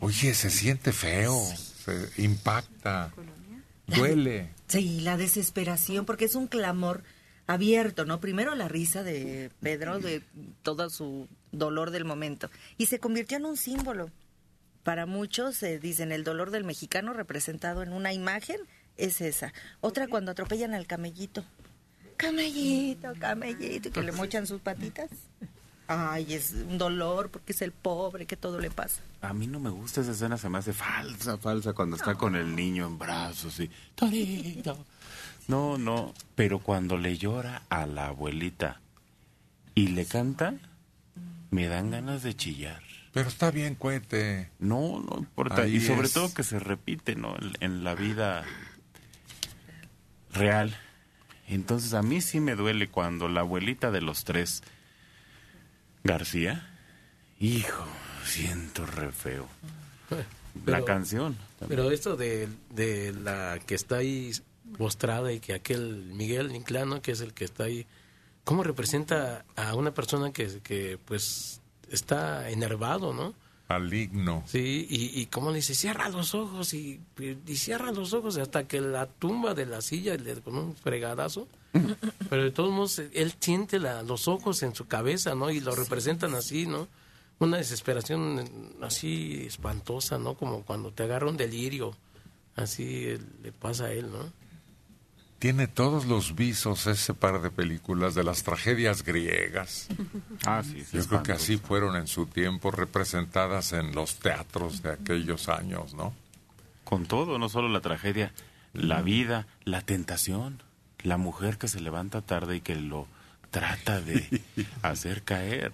oye, se siente feo, se impacta, duele. Sí, la desesperación, porque es un clamor abierto, ¿no? Primero la risa de Pedro, de todo su dolor del momento, y se convirtió en un símbolo. Para muchos, eh, dicen, el dolor del mexicano representado en una imagen es esa. Otra cuando atropellan al camellito. Camellito, camellito, que le mochan sus patitas. Ay, es un dolor porque es el pobre que todo le pasa. A mí no me gusta esa escena, se me hace falsa, falsa cuando está no. con el niño en brazos y... Torito. No, no, pero cuando le llora a la abuelita y le canta, me dan ganas de chillar. Pero está bien, cuente. No, no importa. Ahí y sobre es... todo que se repite, ¿no? En, en la vida real. Entonces, a mí sí me duele cuando la abuelita de los tres, García, hijo, siento re feo. Pero, la canción. También. Pero esto de, de la que está ahí mostrada y que aquel Miguel Inclano, que es el que está ahí, ¿cómo representa a una persona que, que pues está enervado, ¿no? maligno. Sí, y, y como le dice, cierra los ojos, y, y cierra los ojos hasta que la tumba de la silla le con un fregadazo. Pero de todos modos, él siente la, los ojos en su cabeza, ¿no? Y lo representan así, ¿no? Una desesperación así espantosa, ¿no? Como cuando te agarra un delirio, así le pasa a él, ¿no? Tiene todos los visos ese par de películas de las tragedias griegas. Ah, sí, sí, yo creo que así fueron en su tiempo representadas en los teatros de aquellos años, ¿no? Con todo, no solo la tragedia, la vida, la tentación, la mujer que se levanta tarde y que lo trata de hacer caer.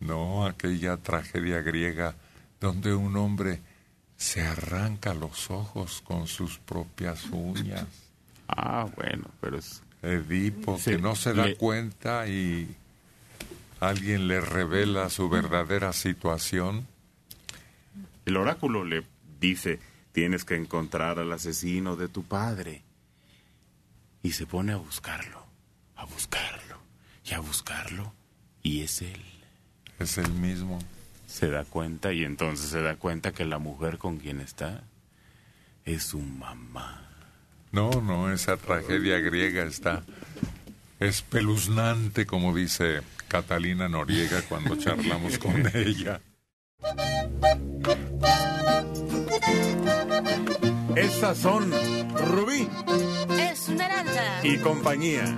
No, aquella tragedia griega donde un hombre se arranca los ojos con sus propias uñas. Ah, bueno, pero es... Edipo, se, que no se da le... cuenta y alguien le revela su verdadera situación. El oráculo le dice, tienes que encontrar al asesino de tu padre. Y se pone a buscarlo, a buscarlo, y a buscarlo, y es él. Es él mismo. Se da cuenta y entonces se da cuenta que la mujer con quien está es su mamá. No, no, esa tragedia griega está espeluznante, como dice Catalina Noriega cuando charlamos con ella. Estas son Rubí Esmeralda y compañía.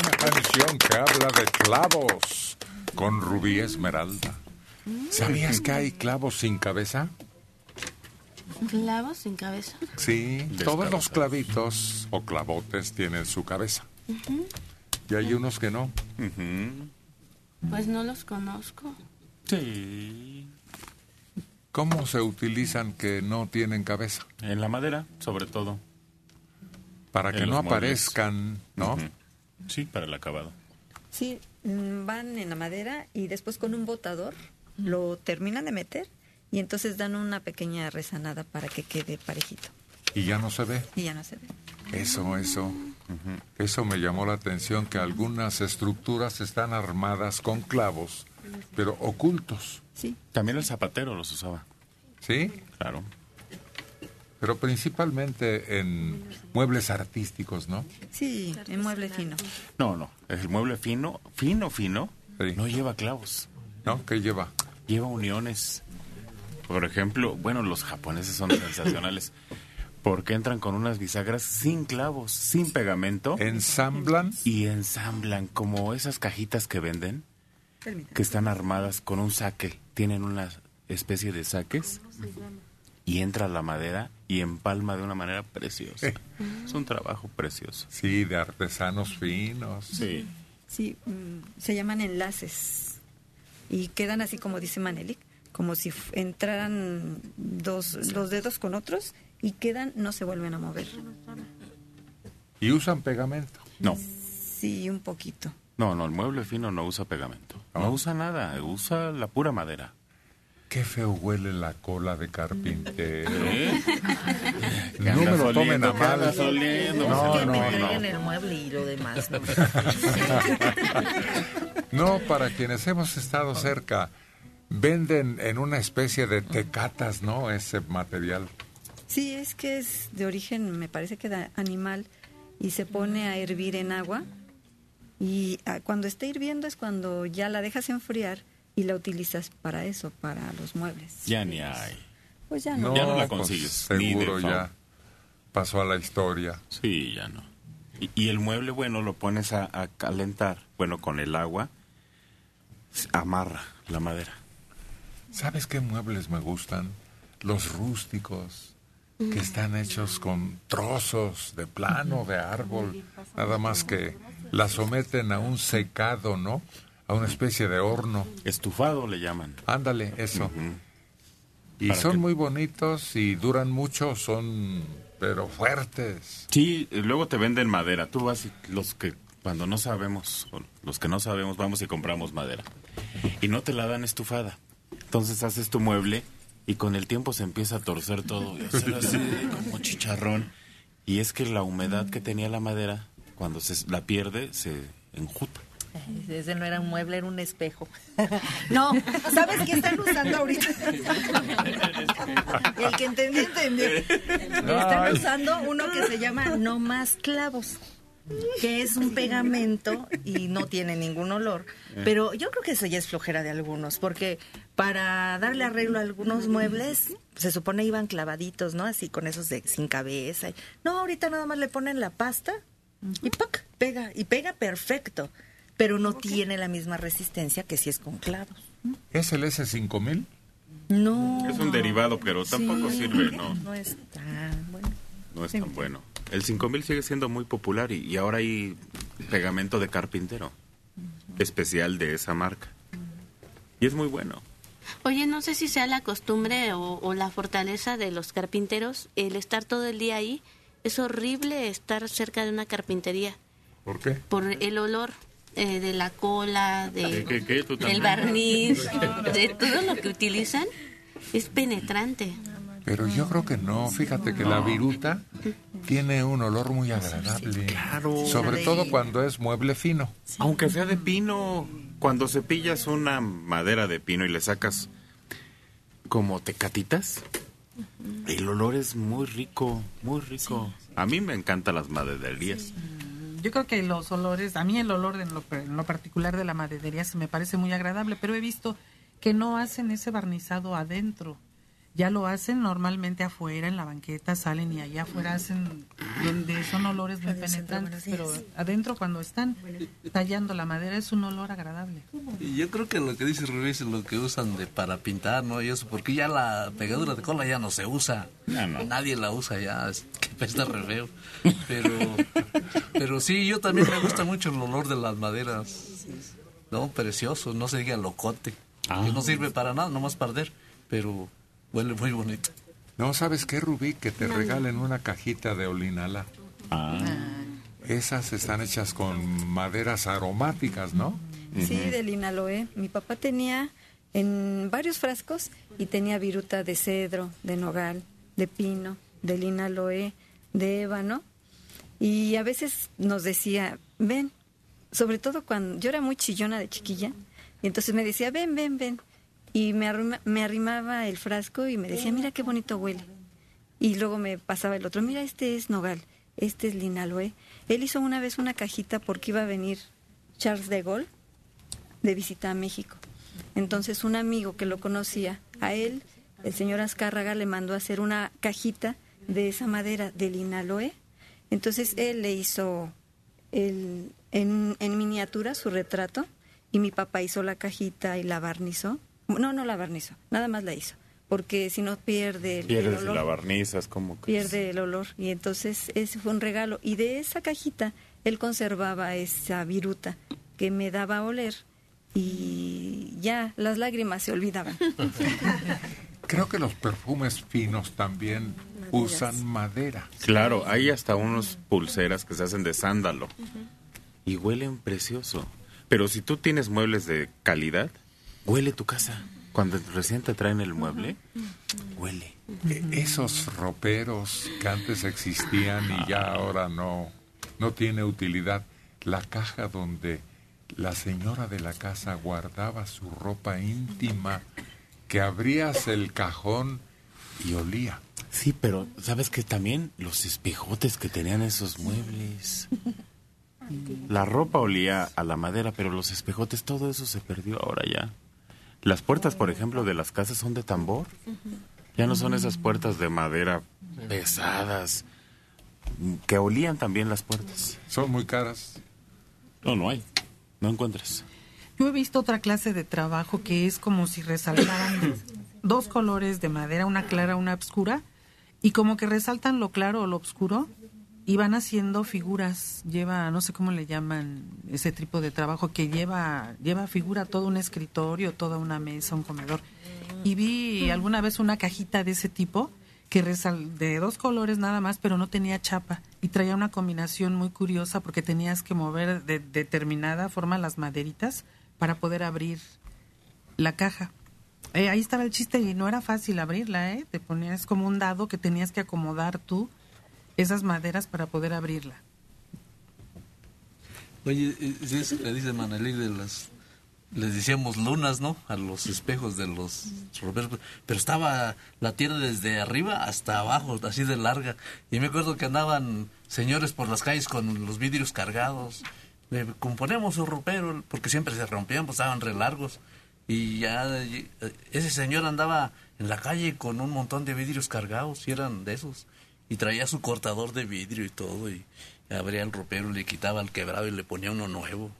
una canción que habla de clavos con Rubí Esmeralda. ¿Sabías que hay clavos sin cabeza? ¿Clavos sin cabeza? Sí, todos los clavitos o clavotes tienen su cabeza. Uh-huh. Y hay unos que no. Uh-huh. Pues no los conozco. Sí. ¿Cómo se utilizan que no tienen cabeza? En la madera, sobre todo. Para que no aparezcan, ¿no? Uh-huh. Sí, para el acabado. Sí, van en la madera y después con un botador lo terminan de meter y entonces dan una pequeña resanada para que quede parejito. ¿Y ya no se ve? Y ya no se ve. Eso, eso. Uh-huh. Eso me llamó la atención, que algunas estructuras están armadas con clavos, pero ocultos. Sí. También el zapatero los usaba. ¿Sí? Claro. Pero principalmente en muebles artísticos, ¿no? Sí, en mueble fino. No, no, el mueble fino, fino, fino, sí. No lleva clavos. ¿No? ¿Qué lleva? Lleva uniones. Por ejemplo, bueno, los japoneses son sensacionales porque entran con unas bisagras sin clavos, sin pegamento. ¿Ensamblan? Y ensamblan como esas cajitas que venden, que están armadas con un saque. Tienen una especie de saques y entra la madera y empalma de una manera preciosa. Eh. Es un trabajo precioso. Sí, de artesanos finos. Sí. Sí, se llaman enlaces y quedan así como dice Manelic, como si entraran dos los dedos con otros y quedan, no se vuelven a mover. ¿Y usan pegamento? No. Sí, un poquito. No, no, el mueble fino no usa pegamento. No, no usa nada, usa la pura madera. Qué feo huele la cola de carpintero. ¿Eh? No me lo tomen a mal. No, no, no. En el mueble y lo demás. No, no, para quienes hemos estado cerca, venden en una especie de tecatas, ¿no? Ese material. Sí, es que es de origen, me parece que de animal, y se pone a hervir en agua. Y cuando esté hirviendo es cuando ya la dejas enfriar. Y la utilizas para eso, para los muebles. Ya ni hay. Pues ya no. No, ya no la consigues. Pues seguro ya pasó a la historia. Sí, ya no. Y, y el mueble, bueno, lo pones a, a calentar. Bueno, con el agua, amarra la madera. ¿Sabes qué muebles me gustan? Los rústicos, que están hechos con trozos de plano, de árbol. Nada más que la someten a un secado, ¿no? A una especie de horno. Estufado le llaman. Ándale, eso. Uh-huh. Y son que... muy bonitos y duran mucho, son, pero fuertes. Sí, luego te venden madera. Tú vas y los que, cuando no sabemos, los que no sabemos, vamos y compramos madera. Y no te la dan estufada. Entonces haces tu mueble y con el tiempo se empieza a torcer todo. Y hacer así como chicharrón. Y es que la humedad que tenía la madera, cuando se la pierde, se enjuta. Ese no era un mueble, era un espejo. No, ¿sabes qué están usando ahorita? El que entendió, entendió. Están usando uno que se llama No Más Clavos, que es un pegamento y no tiene ningún olor. Pero yo creo que eso ya es flojera de algunos, porque para darle arreglo a algunos muebles, se supone iban clavaditos, ¿no? Así con esos de sin cabeza. No, ahorita nada más le ponen la pasta y ¡pac! Pega, y pega perfecto. Pero no tiene la misma resistencia que si es con clavos. ¿Es el ese cinco mil? No. Es un derivado, pero tampoco sí, sirve, ¿no? No es tan bueno. No es sí. tan bueno. El cinco mil sigue siendo muy popular y, y ahora hay pegamento de carpintero, uh-huh, especial de esa marca. Uh-huh. Y es muy bueno. Oye, no sé si sea la costumbre o, o la fortaleza de los carpinteros, el estar todo el día ahí. Es horrible estar cerca de una carpintería. ¿Por qué? Por el olor. Eh, de la cola, de, ¿Qué, qué, del barniz, de todo lo que utilizan, es penetrante. Pero yo creo que no, fíjate que no. La viruta tiene un olor muy agradable. Sí, claro. Sobre todo cuando es mueble fino. Sí. Aunque sea de pino, cuando cepillas una madera de pino y le sacas como tecatitas, el olor es muy rico, muy rico. A mí me encantan las madererías. Sí. Yo creo que los olores, a mí el olor en lo, en lo particular de la maderería se me parece muy agradable, pero he visto que no hacen ese barnizado adentro, ya lo hacen normalmente afuera, en la banqueta, salen y allá afuera hacen, donde son olores muy penetrantes, pero adentro cuando están tallando la madera es un olor agradable. Y yo creo que lo que dice Rubí es lo que usan de para pintar, ¿no? Y eso, porque ya la pegadura de cola ya no se usa, ya no. Nadie la usa ya, es que pesta re feo, pero, pero sí, yo también me gusta mucho el olor de las maderas, ¿no? Precioso, no se diga locote, ah. que no sirve para nada, nomás perder, pero... Huele muy bonito. No, ¿sabes qué, Rubí? Que te regalen una cajita de olinala. Ah. Esas están hechas con maderas aromáticas, ¿no? Sí, uh-huh. de linaloe. Mi papá tenía en varios frascos y tenía viruta de cedro, de nogal, de pino, de linaloe, de ébano. Y a veces nos decía, ven, sobre todo cuando... Yo era muy chillona de chiquilla y entonces me decía, ven, ven, ven. Y me, arrima, me arrimaba el frasco y me decía, mira qué bonito huele. Y luego me pasaba el otro, mira, este es nogal, este es linaloe. Él hizo una vez una cajita porque iba a venir Charles de Gaulle de visita a México. Entonces un amigo que lo conocía, a él, el señor Azcárraga, le mandó a hacer una cajita de esa madera de linaloe. Entonces él le hizo el, en, en miniatura su retrato y mi papá hizo la cajita y la barnizó. No, no la barnizo, nada más la hizo, porque si no pierde el, Pierdes el olor. Pierdes la barnizas, como que... Pierde es? el olor, y entonces ese fue un regalo. Y de esa cajita, él conservaba esa viruta que me daba a oler, y ya las lágrimas se olvidaban. Creo que los perfumes finos también Maderas. usan madera. Claro, hay hasta unos pulseras que se hacen de sándalo, uh-huh. y huelen precioso. Pero si tú tienes muebles de calidad... Huele tu casa. Cuando recién te traen el mueble, huele. Esos roperos que antes existían y ya ahora no, no tiene utilidad. La caja donde la señora de la casa guardaba su ropa íntima, que abrías el cajón y olía. Sí, pero ¿sabes qué? También los espejotes que tenían esos muebles... La ropa olía a la madera, pero los espejotes, todo eso se perdió ahora ya. Las puertas, por ejemplo, de las casas son de tambor. Ya no son esas puertas de madera pesadas, que olían también las puertas. Son muy caras. No, no hay. No encuentras. Yo he visto otra clase de trabajo que es como si resaltaran dos colores de madera, una clara, una oscura, y como que resaltan lo claro o lo oscuro. Y van haciendo figuras, lleva, no sé cómo le llaman ese tipo de trabajo, que lleva lleva figura todo un escritorio, toda una mesa, un comedor. Y vi alguna vez una cajita de ese tipo, que resal, de dos colores nada más, pero no tenía chapa. Y traía una combinación muy curiosa, porque tenías que mover de determinada forma las maderitas para poder abrir la caja. Eh, ahí estaba el chiste y no era fácil abrirla, ¿eh? Te ponías como un dado que tenías que acomodar tú esas maderas para poder abrirla. Oye, es eso que dice Manelic de las... Les decíamos lunas, ¿no? A los espejos de los... Pero estaba la tierra desde arriba hasta abajo, así de larga. Y me acuerdo que andaban señores por las calles con los vidrios cargados. Le componemos un ropero, porque siempre se rompían, pues estaban re largos. Y ya... Ese señor andaba en la calle con un montón de vidrios cargados, y eran de esos... Y traía su cortador de vidrio y todo, y abría el ropero, le quitaba el quebrado y le ponía uno nuevo.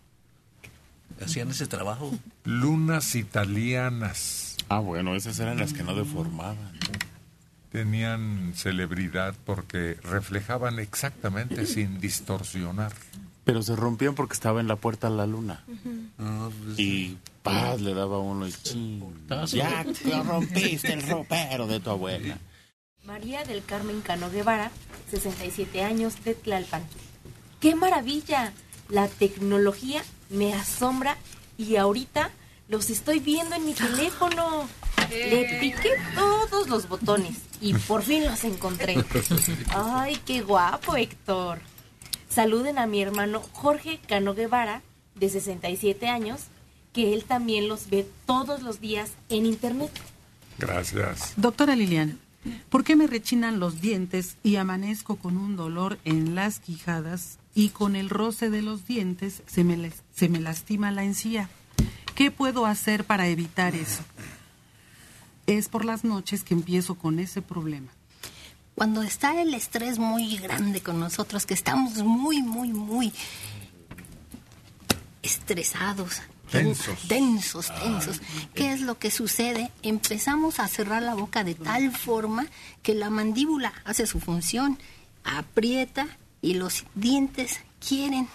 Hacían ese trabajo. Lunas italianas. Ah, bueno, esas eran las que no deformaban. Tenían celebridad porque reflejaban exactamente sin distorsionar. Pero se rompían porque estaba en la puerta la luna. Uh-huh. Y paz le daba uno el chingo. Ya rompiste el ropero de tu abuela. María del Carmen Cano Guevara, sesenta y siete años, de Tlalpan. ¡Qué maravilla! La tecnología me asombra y ahorita los estoy viendo en mi teléfono. Le piqué todos los botones y por fin los encontré. ¡Ay, qué guapo, Héctor! Saluden a mi hermano Jorge Cano Guevara, de sesenta y siete años, que él también los ve todos los días en internet. Gracias. Doctora Liliana, ¿por qué me rechinan los dientes y amanezco con un dolor en las quijadas y con el roce de los dientes se me, se me lastima la encía? ¿Qué puedo hacer para evitar eso? es por las noches que empiezo con ese problema. Cuando está el estrés muy grande con nosotros, que estamos muy, muy, muy estresados, tensos, tensos, tensos. Ah, ¿Qué es lo que sucede? Empezamos a cerrar la boca de tal forma que la mandíbula hace su función, aprieta y los dientes quieren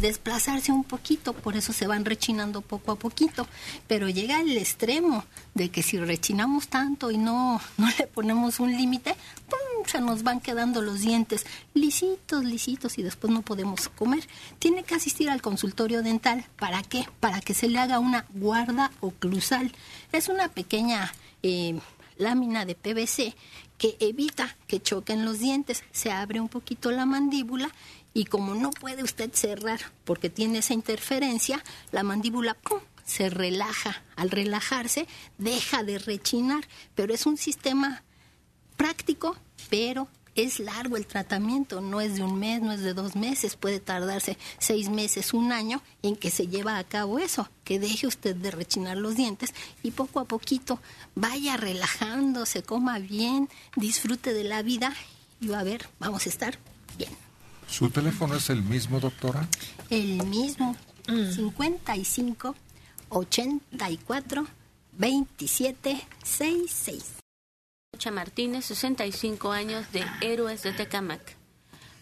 desplazarse un poquito, por eso se van rechinando poco a poquito, pero llega el extremo de que si rechinamos tanto y no, no le ponemos un límite, ¡pum!, se nos van quedando los dientes lisitos, lisitos y después no podemos comer. Tiene que asistir al consultorio dental. ¿Para qué? Para que se le haga una guarda oclusal. Es una pequeña eh, lámina de P V C que evita que choquen los dientes. Se abre un poquito la mandíbula y como no puede usted cerrar porque tiene esa interferencia, la mandíbula ¡pum!, se relaja. Al relajarse, deja de rechinar. Pero es un sistema práctico, pero es largo el tratamiento. No es de un mes, no es de dos meses. Puede tardarse seis meses, un año en que se lleva a cabo eso. Que deje usted de rechinar los dientes y poco a poquito vaya relajándose, coma bien, disfrute de la vida y va a ver, vamos a estar bien. ¿Su teléfono es el mismo, doctora? El mismo, mm. cincuenta y cinco, ochenta y cuatro, veintisiete, sesenta y seis. Lucha Martínez, sesenta y cinco años, de Héroes de Tecámac.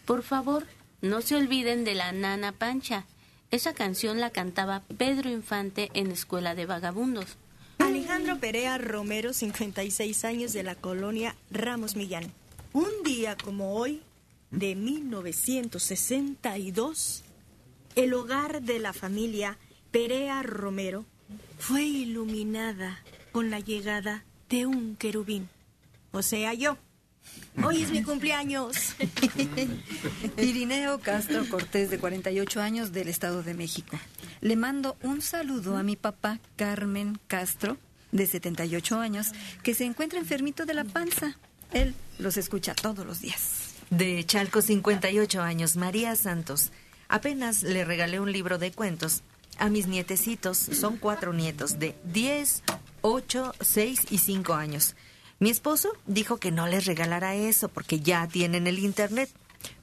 Por favor, no se olviden de la Nana Pancha. Esa canción la cantaba Pedro Infante en Escuela de Vagabundos. Alejandro Perea Romero, cincuenta y seis años, de la colonia Ramos Millán. Un día como hoy, de mil novecientos sesenta y dos, el hogar de la familia Perea Romero fue iluminada con la llegada de un querubín. O sea, yo. Hoy es mi cumpleaños. Irineo Castro Cortés, de cuarenta y ocho años, del Estado de México. Le mando un saludo a mi papá, Carmen Castro, de setenta y ocho años, que se encuentra enfermito de la panza. Él los escucha todos los días. De Chalco, cincuenta y ocho años, María Santos. Apenas le regalé un libro de cuentos a mis nietecitos, son cuatro nietos, de diez, ocho, seis y cinco años. Mi esposo dijo que no les regalara eso porque ya tienen el internet.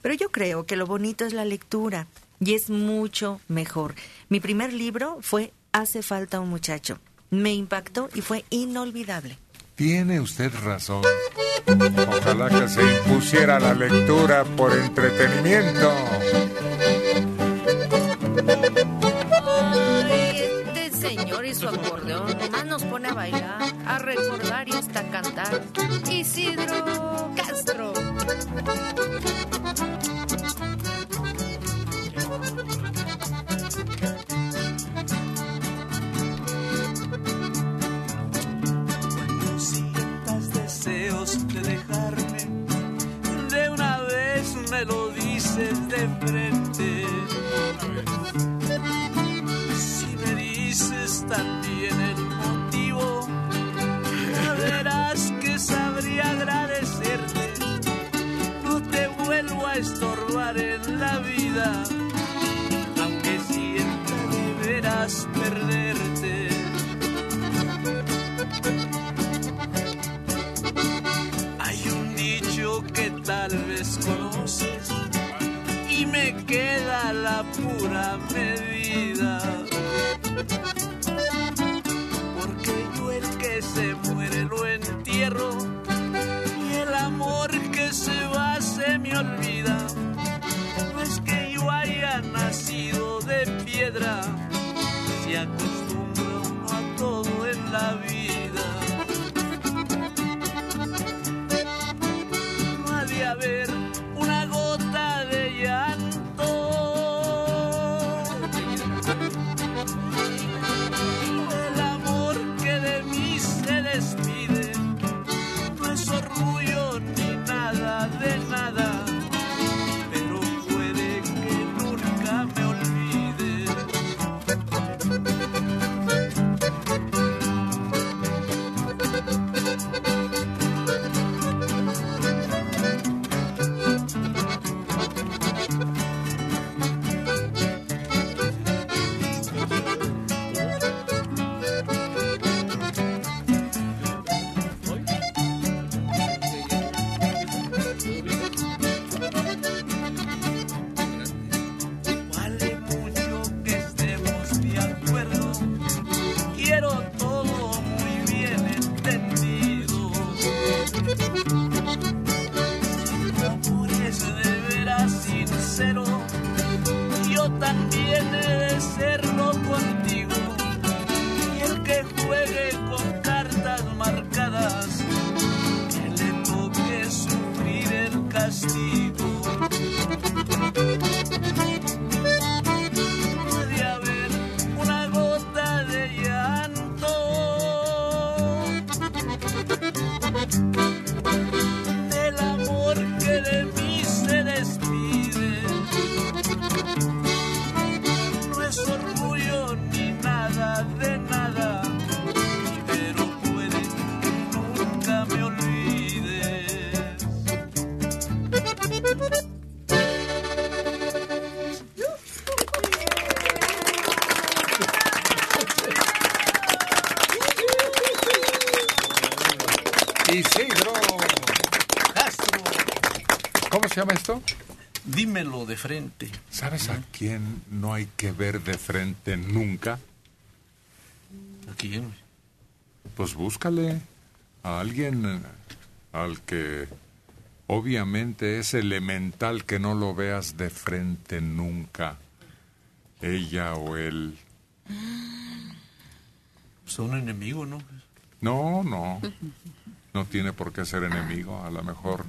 Pero yo creo que lo bonito es la lectura y es mucho mejor. Mi primer libro fue Hace falta un muchacho. Me impactó y fue inolvidable. Tiene usted razón. Ojalá que se impusiera la lectura por entretenimiento. Ay, este señor y su acordeón más nos pone a bailar, a recordar y hasta cantar. Isidro Castro. De dejarme, de una vez me lo dices de frente. Si me dices también el motivo, verás que sabría agradecerte. No te vuelvo a estorbar en la vida, aunque siempre deberás perderte. Que tal vez conoces y me queda la pura medida, porque yo el que se muere lo entierro y el amor que se va se me olvida. No es que yo haya nacido de piedra, se acostumbra uno a todo en la vida. A ver, una gota de llanto, el amor que de mí se despide, no es orgullo ni nada de nada, pero puede que nunca me olvide. también he de serlo contigo. Y el que juegue con cartas marcadas, que le toque sufrir el castigo. Puede haber una gota de llanto del amor que de mí se despide. No es orgullo ni nada de nada, pero puede que nunca me olvides. Isidro Castro. ¿Cómo se llama esto? Dímelo de frente. ¿Sabes a quién no hay que ver de frente nunca? ¿A quién? Pues búscale a alguien al que obviamente es elemental que no lo veas de frente nunca. Ella o él. Son enemigos, ¿no? No, no. No tiene por qué ser enemigo, a lo mejor.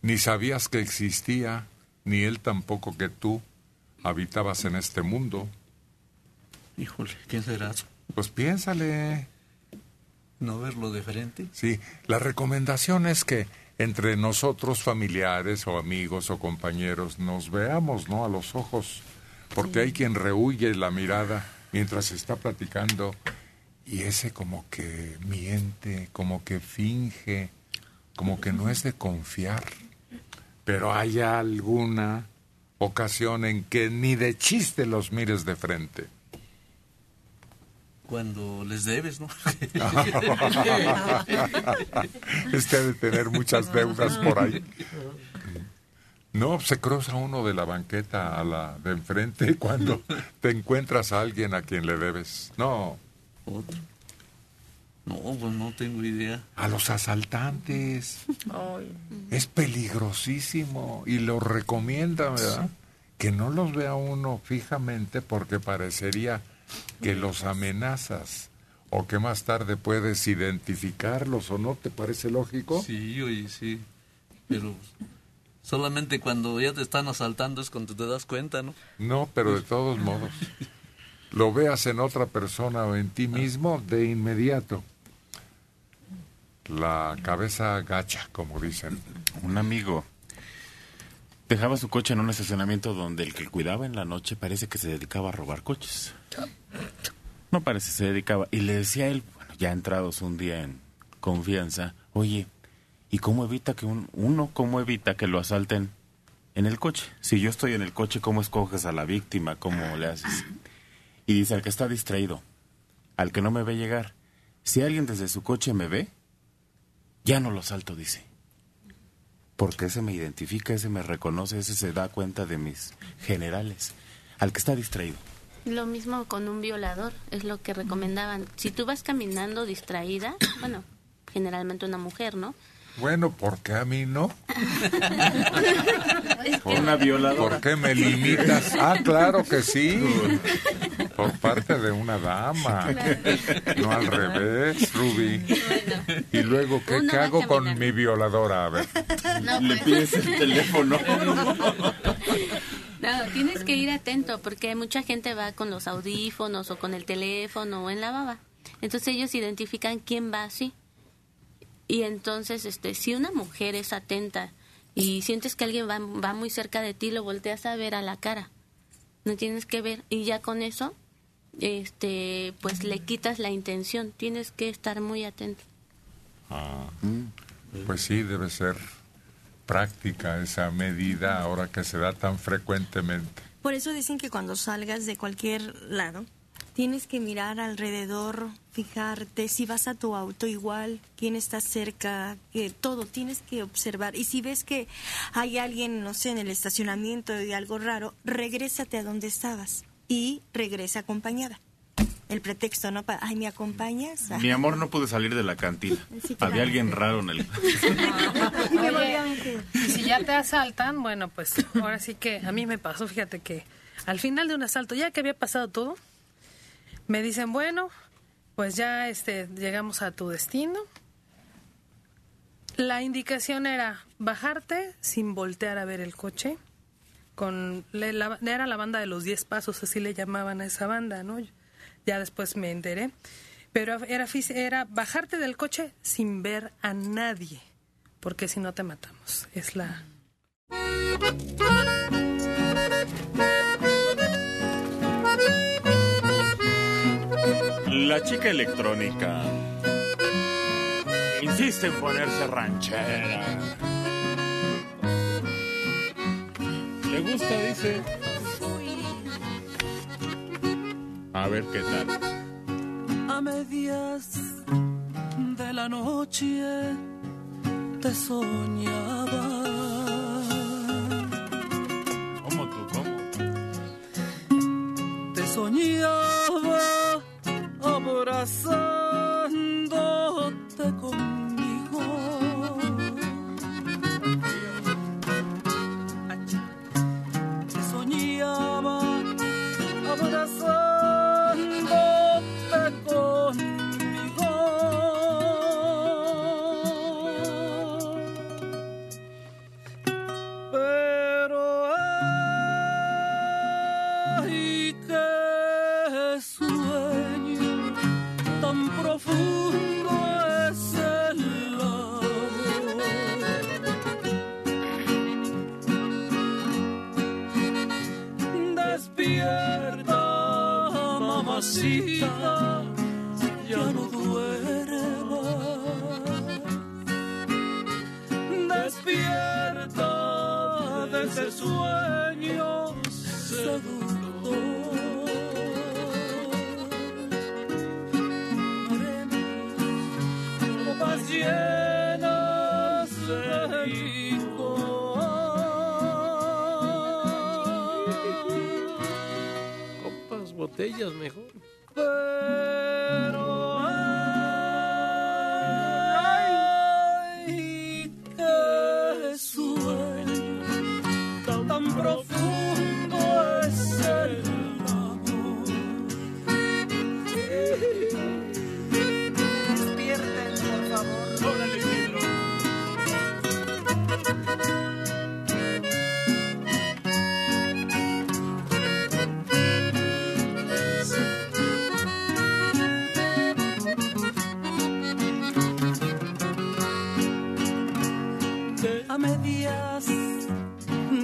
Ni sabías que existía, ni él tampoco que tú habitabas en este mundo. Híjole, ¿quién será? Pues piénsale. ¿No verlo de frente? Sí, la recomendación es que entre nosotros, familiares o amigos o compañeros, nos veamos, ¿no?, a los ojos. Porque hay quien rehuye la mirada mientras está platicando. Y ese como que miente, como que finge, como que no es de confiar. Pero hay alguna ocasión en que ni de chiste los mires de frente. Cuando les debes, ¿no? Este ha de tener muchas deudas por ahí. No, se cruza uno de la banqueta a la de enfrente cuando te encuentras a alguien a quien le debes. No. Otro. No, pues no tengo idea. A los asaltantes. Ay. Es peligrosísimo y lo recomienda, ¿verdad? Sí. Que no los vea uno fijamente porque parecería que los amenazas o que más tarde puedes identificarlos o no, ¿te parece lógico? Sí, oye, sí. Pero solamente cuando ya te están asaltando es cuando te das cuenta, ¿no? No, pero de todos modos. Lo veas en otra persona o en ti mismo, de inmediato. La cabeza agacha, como dicen. Un amigo dejaba su coche en un estacionamiento donde el que cuidaba en la noche parece que se dedicaba a robar coches. No parece, se dedicaba. Y le decía a él, bueno, ya entrados un día en confianza, oye, ¿y cómo evita que un, uno, cómo evita que lo asalten en el coche? Si yo estoy en el coche, ¿cómo escoges a la víctima? ¿Cómo le haces...? Y dice, al que está distraído, al que no me ve llegar, si alguien desde su coche me ve, ya no lo asalto, dice. Porque ese me identifica, ese me reconoce, ese se da cuenta de mis generales. Al que está distraído. Lo mismo con un violador, es lo que recomendaban. Si tú vas caminando distraída, bueno, generalmente una mujer, ¿no? Bueno, ¿por qué a mí no? ¿Por una violadora? ¿Por qué me limitas? Ah, claro que sí. Por parte de una dama. Claro. No al revés, Rubí. Bueno. ¿Y luego qué, ¿qué hago con mi violadora? A ver. No, pues. Le pides el teléfono. No, tienes que ir atento porque mucha gente va con los audífonos o con el teléfono o en la baba. Entonces ellos identifican quién va así. Y entonces, este, si una mujer es atenta y sientes que alguien va, va muy cerca de ti, lo volteas a ver a la cara. No tienes que ver. Y ya con eso, este, pues le quitas la intención. Tienes que estar muy atento. Ah, pues sí, debe ser práctica esa medida ahora que se da tan frecuentemente. Por eso dicen que cuando salgas de cualquier lado... tienes que mirar alrededor, fijarte, si vas a tu auto igual, quién está cerca, eh, todo, tienes que observar. Y si ves que hay alguien, no sé, en el estacionamiento y algo raro, regrésate a donde estabas y regresa acompañada. El pretexto, ¿no? Ay, ¿me acompañas? Mi amor, no pude salir de la cantina. Sí, claro. Había alguien raro en el... Oye, si ya te asaltan, bueno, pues ahora sí que a mí me pasó, fíjate que... Al final de un asalto, ya que había pasado todo, me dicen, bueno, pues ya este, llegamos a tu destino. La indicación era bajarte sin voltear a ver el coche. Con, le, la, era la banda de los diez pasos, así le llamaban a esa banda, ¿no? Ya después me enteré. Pero era, era bajarte del coche sin ver a nadie, porque si no te matamos. Es la... La chica electrónica insiste en ponerse ranchera. Le gusta, dice. A ver qué tal. A medias de la noche te soñaba. ¿Cómo tú, cómo? Te soñaba abrazándote conmigo. Te soñaba abrazándote conmigo. Pero ay, qué suerte profundo es el amor. Despierta, mamacita, ya no duermas. Despierta de ese sueño seductor. Llenas de licor. Copas, botellas mejor. Pero ay, qué sueño tan, tan profundo es el amor. Despierten, por favor.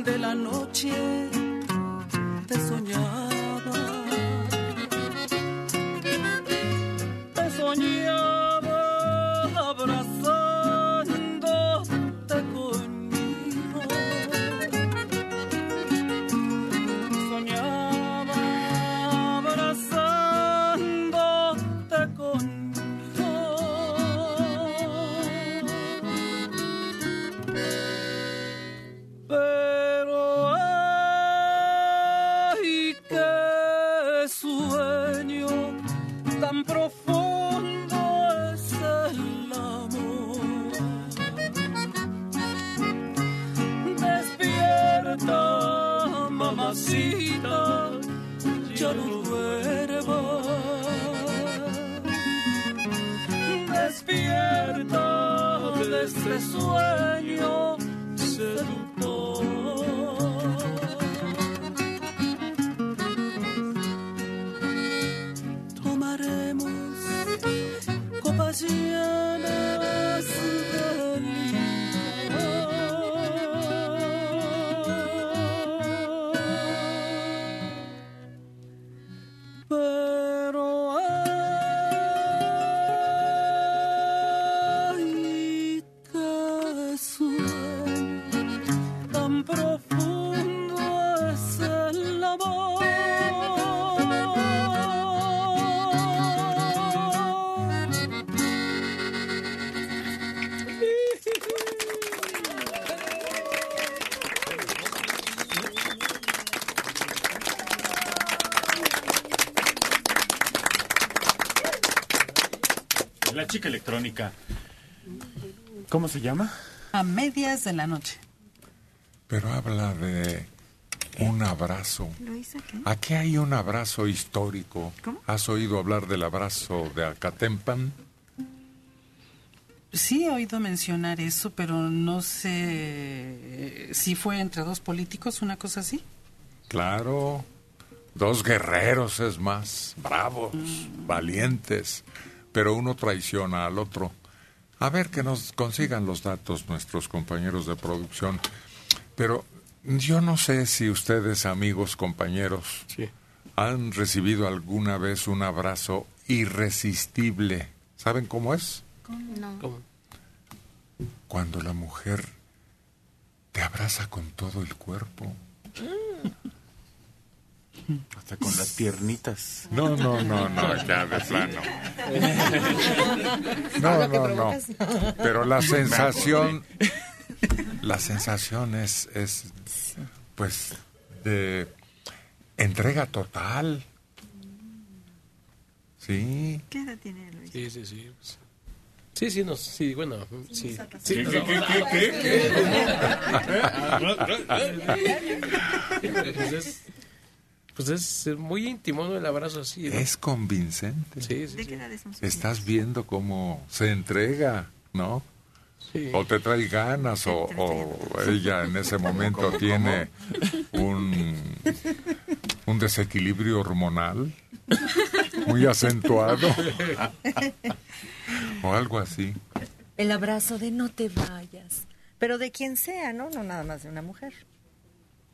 De la noche te soñaba, te soñaba abrazándote conmigo, soñaba abrazándote conmigo. Mamacita, ya no duermas. Despierta de este sueño seductor. Tomaremos copas llenas de licor. Chica electrónica. ¿Cómo se llama? A medias de la noche. Pero habla de un abrazo. ¿Lo hizo aquí? Aquí hay un abrazo histórico. ¿Cómo? ¿Has oído hablar del abrazo de Acatempan? Sí, he oído mencionar eso, pero no sé si fue entre dos políticos, una cosa así. Claro, dos guerreros es más, bravos, mm. valientes, pero uno traiciona al otro. A ver que nos consigan los datos nuestros compañeros de producción, pero yo no sé si ustedes, amigos, compañeros, sí. han recibido alguna vez un abrazo irresistible. ¿Saben cómo es? No. ¿Cómo? Cuando la mujer te abraza con todo el cuerpo. Hasta con las piernitas. No, no, no, no, ya de plano. No, no, no. Pero la sensación, la sensación es, es pues, de entrega total. Sí. ¿Qué edad tiene Luis? Sí, sí, sí. Sí, sí, no, sí, bueno, sí. sí ¿Qué, qué, qué, qué, qué? Pues, es, pues es muy íntimo, ¿no? El abrazo así, ¿no? Es convincente. Sí, sí, sí. Estás viendo cómo se entrega, ¿no? Sí. O te trae ganas, o, o ella en ese momento ¿Cómo, cómo, tiene cómo? un un desequilibrio hormonal muy acentuado. O algo así. El abrazo de no te vayas. Pero de quien sea, ¿no? No nada más de una mujer.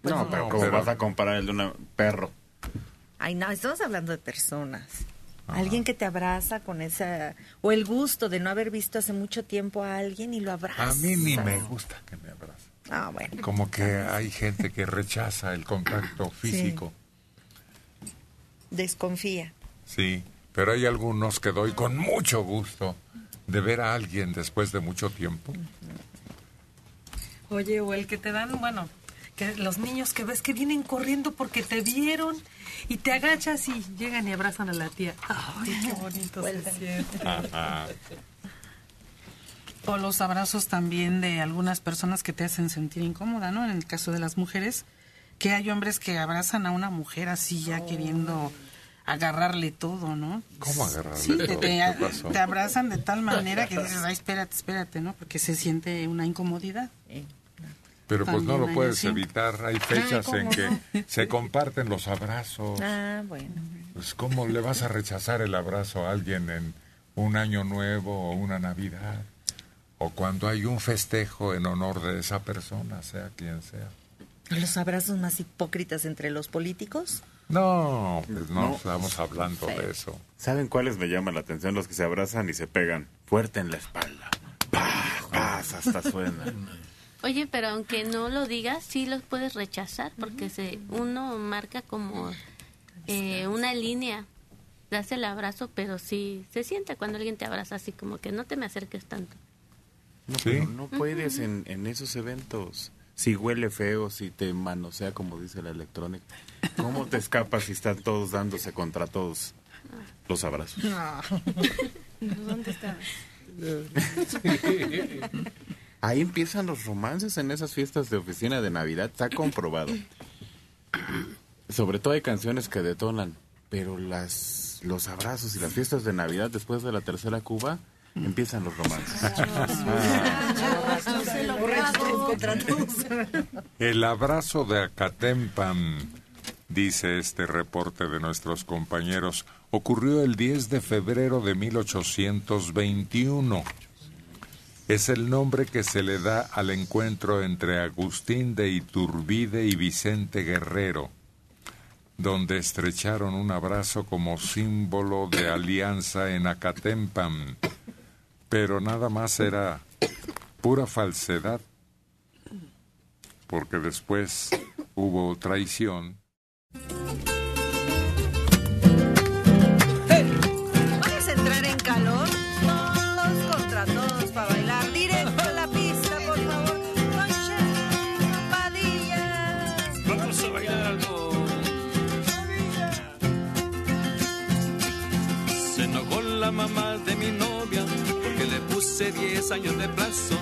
Pues no, no, pero ¿cómo pero... vas a comparar el de un perro? Ay, no, estamos hablando de personas. Ajá. Alguien que te abraza con esa... O el gusto de no haber visto hace mucho tiempo a alguien y lo abraza. A mí ni me gusta que me abrace. Ah, bueno. Como que hay gente que rechaza el contacto físico. Sí. Desconfía. Sí, pero hay algunos que doy con mucho gusto de ver a alguien después de mucho tiempo. Oye, o el que te dan, bueno, que los niños que ves que vienen corriendo porque te vieron y te agachas y llegan y abrazan a la tía. Ay, qué bonito se siente. Ajá. O los abrazos también de algunas personas que te hacen sentir incómoda, ¿no? En el caso de las mujeres, que hay hombres que abrazan a una mujer así ya oh. queriendo... agarrarle todo, ¿no? ¿Cómo agarrarle sí, todo? Te, te, te abrazan de tal manera que dices, ay, espérate, espérate, ¿no? Porque se siente una incomodidad. Pero también pues no lo puedes cinco. evitar. Hay fechas ay, en no? que se comparten los abrazos. Ah, bueno. Pues ¿cómo le vas a rechazar el abrazo a alguien en un año nuevo o una Navidad? O cuando hay un festejo en honor de esa persona, sea quien sea. ¿Los abrazos más hipócritas entre los políticos? No, pues no, no estamos hablando sí. de eso. ¿Saben cuáles me llaman la atención? Los que se abrazan y se pegan fuerte en la espalda. ¡Pah! ¡Pah! Hasta suena. Oye, pero aunque no lo digas, sí los puedes rechazar, porque se uno marca como eh, una línea. Das el abrazo, pero sí se siente cuando alguien te abraza así, como que no te me acerques tanto. No, ¿sí? pero no puedes uh-huh. en, en esos eventos. Si huele feo, si te manosea, como dice la electrónica. ¿Cómo te escapas si están todos dándose contra todos los abrazos? No. ¿Dónde estabas? Sí. Ahí empiezan los romances en esas fiestas de oficina de Navidad. Está comprobado. Sobre todo hay canciones que detonan. Pero las los abrazos y las fiestas de Navidad después de la tercera cuba... empiezan los romances. El abrazo de Acatempan, dice este reporte de nuestros compañeros, ocurrió el diez de febrero de mil ochocientos veintiuno. Es el nombre que se le da al encuentro entre Agustín de Iturbide y Vicente Guerrero, donde estrecharon un abrazo como símbolo de alianza en Acatempan. Pero nada más era pura falsedad, porque después hubo traición. Hey. Vamos a entrar en calor, todos contra todos, para bailar directo a la pista, por favor, con Checo Padilla. Vamos a bailar algo. Se enojó la mamá de mi novia. Puse diez años de plazo,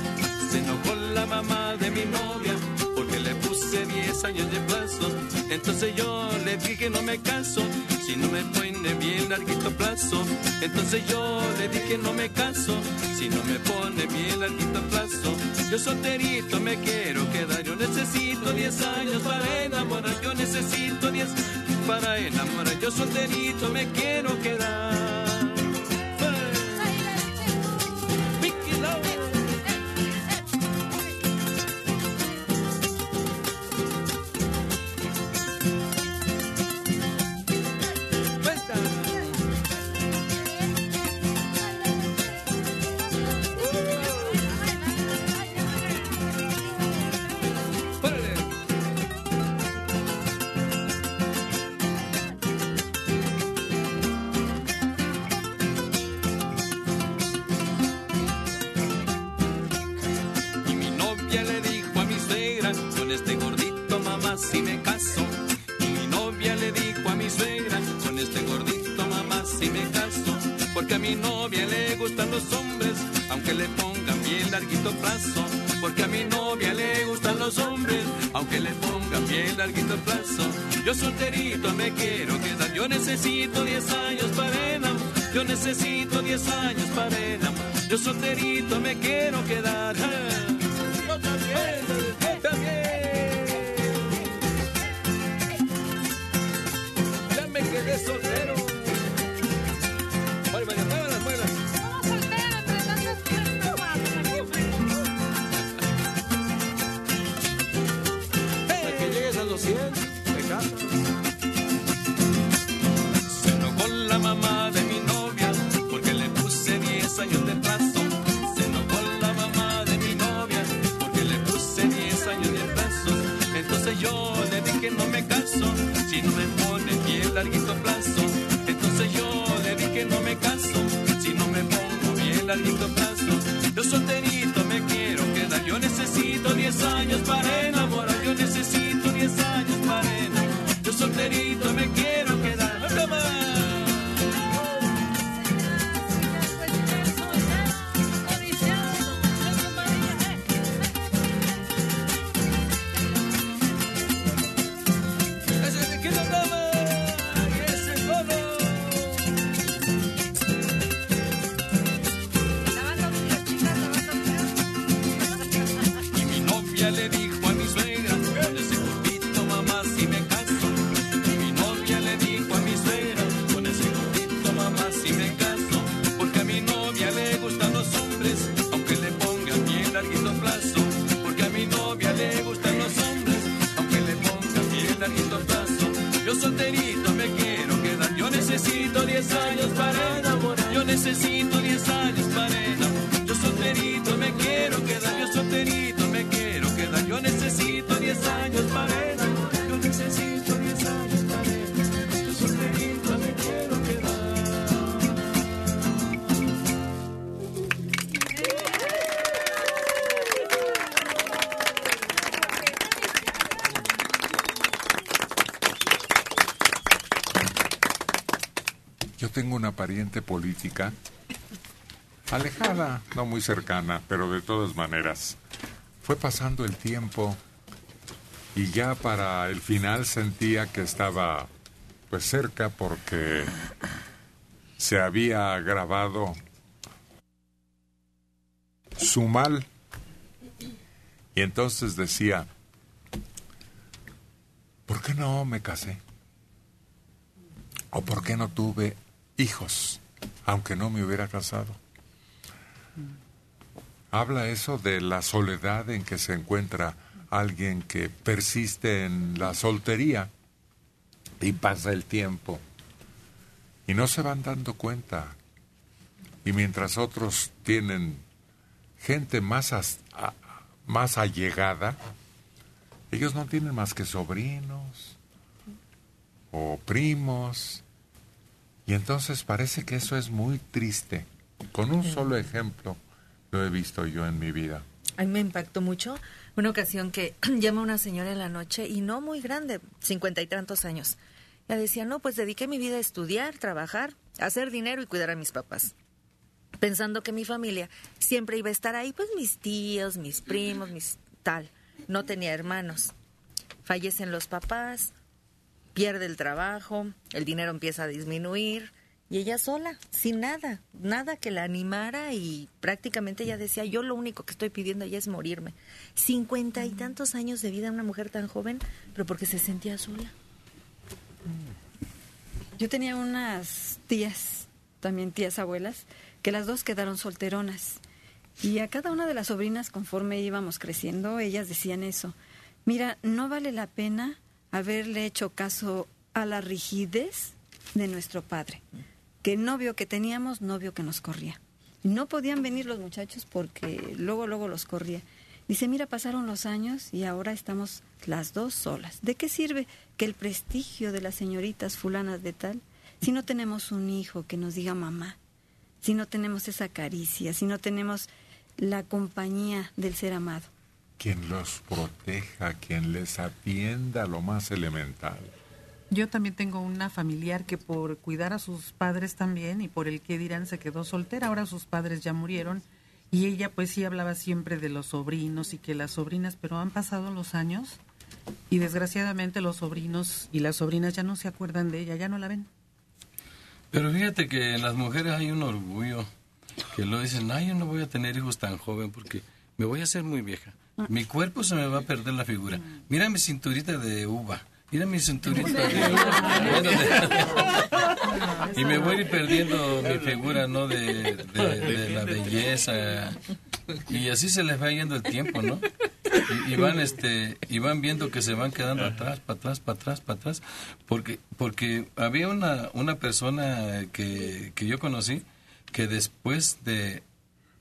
se enojó la mamá de mi novia, porque le puse diez diez años de plazo. Entonces yo le dije que no me caso, si no me pone bien larguito plazo. Entonces yo le dije que no me caso, si no me pone bien larguito plazo. Yo solterito me quiero quedar, yo necesito diez años para enamorar. Yo necesito diez para enamorar, yo solterito me quiero quedar. Si me caso, y mi novia le dijo a mi suegra, con este gordito mamá si me caso, porque a mi novia le gustan los hombres, aunque le pongan bien larguito plazo, porque a mi novia le gustan los hombres, aunque le pongan bien larguito plazo. Yo solterito me quiero quedar, yo necesito diez años para enamorar, yo necesito diez años para enamorar, yo solterito me quiero quedar. Yo también, yo también. De soltero. Vale, vale, mueve las muelas. Como soltero, entre tantas piernas. Para que llegues a los cien, te casas. Se enojó la mamá de mi novia porque le puse diez años de plazo. Se enojó la mamá de mi novia porque le puse diez años de plazo. Entonces yo le dije no me caso si no me pone bien larguito plazo. Entonces yo le dije no me caso si no me pongo bien larguito plazo. Yo solterito me quiero quedar, yo necesito diez años para enamorar, yo necesito diez años para enamorar, yo solterito me quiero quedar. Tengo una pariente política, alejada, no muy cercana, pero de todas maneras. Fue pasando el tiempo y ya para el final sentía que estaba pues cerca porque se había agravado su mal. Y entonces decía, ¿por qué no me casé? ¿O por qué no tuve hijos, aunque no me hubiera casado? Habla eso de la soledad en que se encuentra alguien que persiste en la soltería y pasa el tiempo y no se van dando cuenta. Y mientras otros tienen gente más, as, a, más allegada, ellos no tienen más que sobrinos o primos. Y entonces parece que eso es muy triste. Con un solo ejemplo lo he visto yo en mi vida. A mí me impactó mucho una ocasión que llama una señora en la noche, y no muy grande, cincuenta y tantos años. Ya decía, no, pues dediqué mi vida a estudiar, trabajar, hacer dinero y cuidar a mis papás. Pensando que mi familia siempre iba a estar ahí, pues mis tíos, mis primos, mis tal. No tenía hermanos. fallecen los papás, pierde el trabajo, el dinero empieza a disminuir y ella sola, sin nada, nada que la animara, y prácticamente ella decía, yo lo único que estoy pidiendo ya es morirme. Cincuenta y tantos años de vida, una mujer tan joven, pero porque se sentía sola. Yo tenía unas tías, también tías abuelas, que las dos quedaron solteronas. Y a cada una de las sobrinas, conforme íbamos creciendo, ellas decían eso. Mira, no vale la pena haberle hecho caso a la rigidez de nuestro padre, que el novio que teníamos, novio que nos corría. No podían venir los muchachos porque luego, luego los corría. Dice, mira, pasaron los años y ahora estamos las dos solas. ¿De qué sirve que el prestigio de las señoritas fulanas de tal, si no tenemos un hijo que nos diga mamá, si no tenemos esa caricia, si no tenemos la compañía del ser amado? Quien los proteja, quien les atienda lo más elemental. Yo también tengo una familiar que por cuidar a sus padres también y por el que dirán se quedó soltera. Ahora sus padres ya murieron y ella pues sí hablaba siempre de los sobrinos y que las sobrinas, pero han pasado los años y desgraciadamente los sobrinos y las sobrinas ya no se acuerdan de ella, ya no la ven. Pero fíjate que en las mujeres hay un orgullo que lo dicen, ay, yo no voy a tener hijos tan joven porque me voy a hacer muy vieja, mi cuerpo se me va a perder la figura, mira mi cinturita de uva. Mira mi cinturita de... y me voy perdiendo mi figura, ¿no? De, de, de la belleza. Y así se les va yendo el tiempo, ¿no? Y, y van este y van viendo que se van quedando atrás, para atrás, para atrás, para atrás. Porque porque había una una persona que, que yo conocí que después de,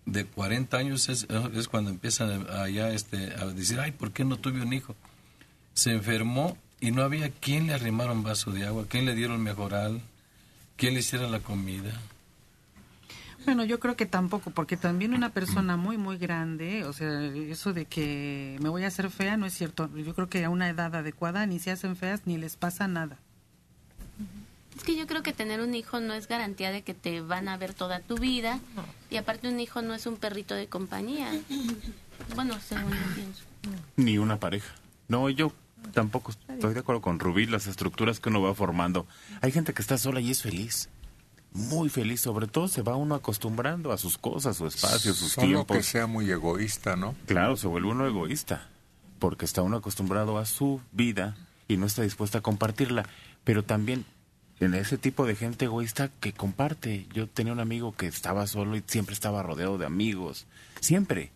de cuarenta años es, es cuando empiezan allá este, a decir, ay, ¿por qué no tuve un hijo? Se enfermó y no había quien le arrimara un vaso de agua, quien le diera el mejoral, quien le hiciera la comida. Bueno, yo creo que tampoco, porque también una persona muy, muy grande, o sea, eso de que me voy a hacer fea no es cierto. Yo creo que a una edad adecuada ni se hacen feas ni les pasa nada. Es que yo creo que tener un hijo no es garantía de que te van a ver toda tu vida. Y aparte un hijo no es un perrito de compañía. Bueno, según yo pienso. Ni una pareja. No, yo tampoco estoy de acuerdo con Rubí, las estructuras que uno va formando. Hay gente que está sola y es feliz, muy feliz, sobre todo se va uno acostumbrando a sus cosas, su espacio, sus Solo tiempos. Que sea muy egoísta, ¿no? Claro, se vuelve uno egoísta, porque está uno acostumbrado a su vida y no está dispuesto a compartirla. Pero también en ese tipo de gente egoísta que comparte. Yo tenía un amigo que estaba solo y siempre estaba rodeado de amigos, siempre,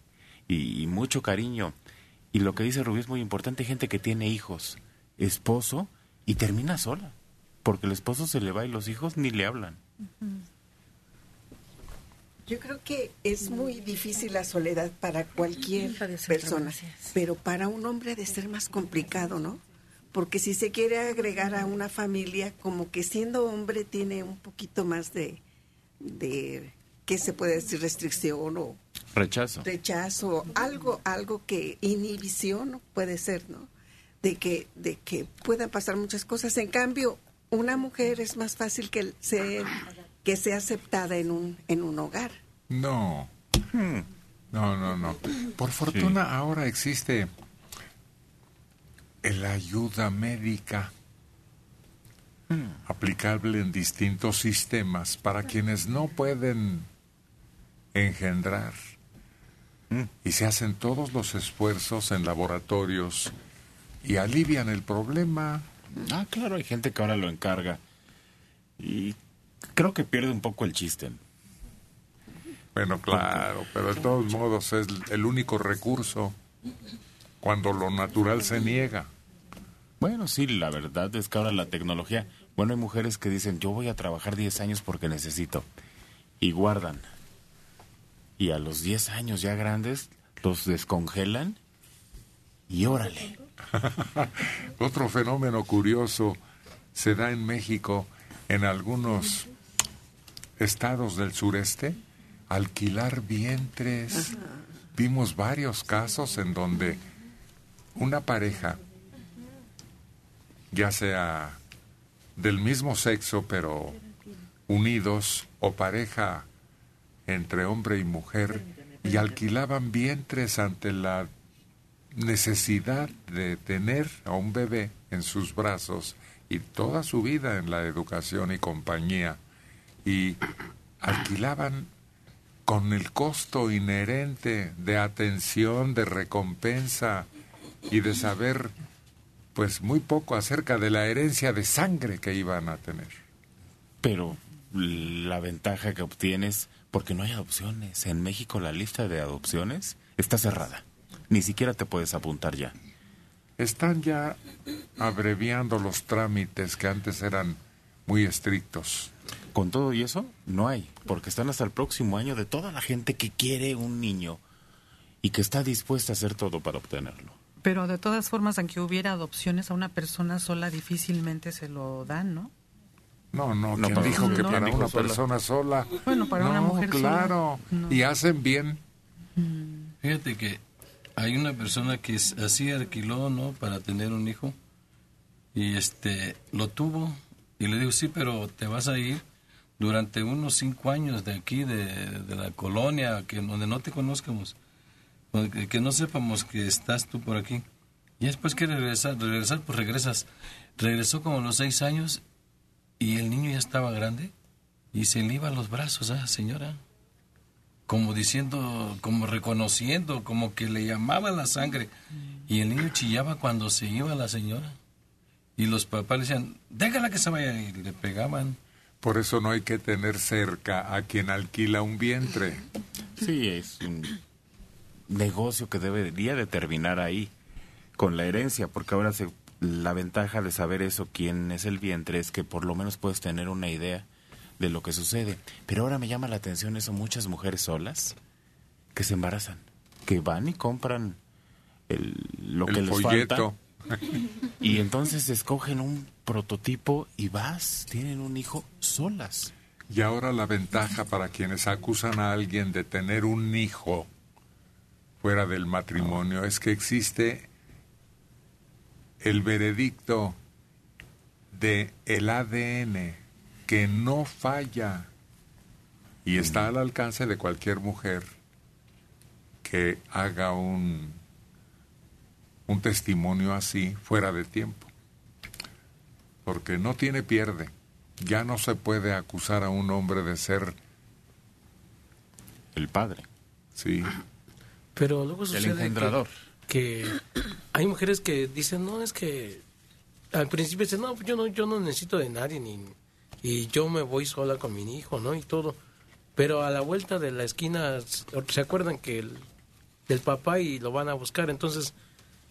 y, y mucho cariño. Y lo que dice Rubí es muy importante, gente que tiene hijos, esposo, y termina sola, porque el esposo se le va y los hijos ni le hablan. Yo creo que es muy difícil la soledad para cualquier persona, pero para un hombre ha de ser más complicado, ¿no? Porque si se quiere agregar a una familia, como que siendo hombre tiene un poquito más de, de ¿qué se puede decir? Restricción o... Rechazo. Rechazo, algo, algo que inhibición puede ser, ¿no? De que, de que puedan pasar muchas cosas. En cambio, una mujer es más fácil que, se, que sea aceptada en un, en un hogar. No, hmm. no, no, no. Por fortuna sí. Ahora existe la ayuda médica hmm. aplicable en distintos sistemas para quienes no pueden engendrar. Y se hacen todos los esfuerzos en laboratorios y alivian el problema. Ah, claro, hay gente que ahora lo encarga. Y creo que pierde un poco el chiste. Bueno, claro, pero de todos modos es el único recurso cuando lo natural se niega. Bueno, sí, la verdad es que ahora la tecnología... Bueno, hay mujeres que dicen, yo voy a trabajar diez años porque necesito. Y guardan. Y a los diez años ya grandes, los descongelan y órale. Otro fenómeno curioso se da en México, en algunos estados del sureste, alquilar vientres. Vimos varios casos en donde una pareja, ya sea del mismo sexo, pero unidos, o pareja entre hombre y mujer, y alquilaban vientres ante la necesidad de tener a un bebé en sus brazos y toda su vida en la educación y compañía, y alquilaban con el costo inherente de atención, de recompensa y de saber pues muy poco acerca de la herencia de sangre que iban a tener. Pero la ventaja que obtienes, porque no hay adopciones. En México la lista de adopciones está cerrada. Ni siquiera te puedes apuntar ya. Están ya abreviando los trámites que antes eran muy estrictos. Con todo y eso, no hay, porque están hasta el próximo año de toda la gente que quiere un niño y que está dispuesta a hacer todo para obtenerlo. Pero de todas formas, aunque hubiera adopciones, a una persona sola difícilmente se lo dan, ¿no? No, no, ¿quién no, dijo no, que no, para una sola. persona sola? Bueno, para no, una mujer claro. sola. No. Y hacen bien. Fíjate que hay una persona que así alquiló, ¿no?, para tener un hijo, y este lo tuvo, y le digo, sí, pero te vas a ir durante unos cinco años de aquí, de, de la colonia, que donde no te conozcamos, que, que no sepamos que estás tú por aquí. Y después que regresas, regresar, pues regresas. Regresó como a los seis años, y el niño ya estaba grande y se le iba a los brazos a esa señora. Como diciendo, como reconociendo, como que le llamaba la sangre. Y el niño chillaba cuando se iba la señora. Y los papás le decían, déjala que se vaya, y le pegaban. Por eso no hay que tener cerca a quien alquila un vientre. Sí, es un negocio que debería de terminar ahí, con la herencia, porque ahora se... La ventaja de saber eso, quién es el vientre, es que por lo menos puedes tener una idea de lo que sucede. Pero ahora me llama la atención eso, muchas mujeres solas que se embarazan, que van y compran el, lo el que folleto. Les falta. Y entonces escogen un prototipo y vas, tienen un hijo solas. Y ahora la ventaja para quienes acusan a alguien de tener un hijo fuera del matrimonio es que existe... el veredicto de el A D N, que no falla y está al alcance de cualquier mujer que haga un, un testimonio así fuera de tiempo. Porque no tiene pierde. Ya no se puede acusar a un hombre de ser el padre. Sí. Pero luego sucede el engendrador. Que hay mujeres que dicen, no, es que al principio dicen, no, yo no yo no necesito de nadie, ni, y yo me voy sola con mi hijo, ¿no? Y todo. Pero a la vuelta de la esquina, ¿se acuerdan que el, del papá y lo van a buscar? Entonces,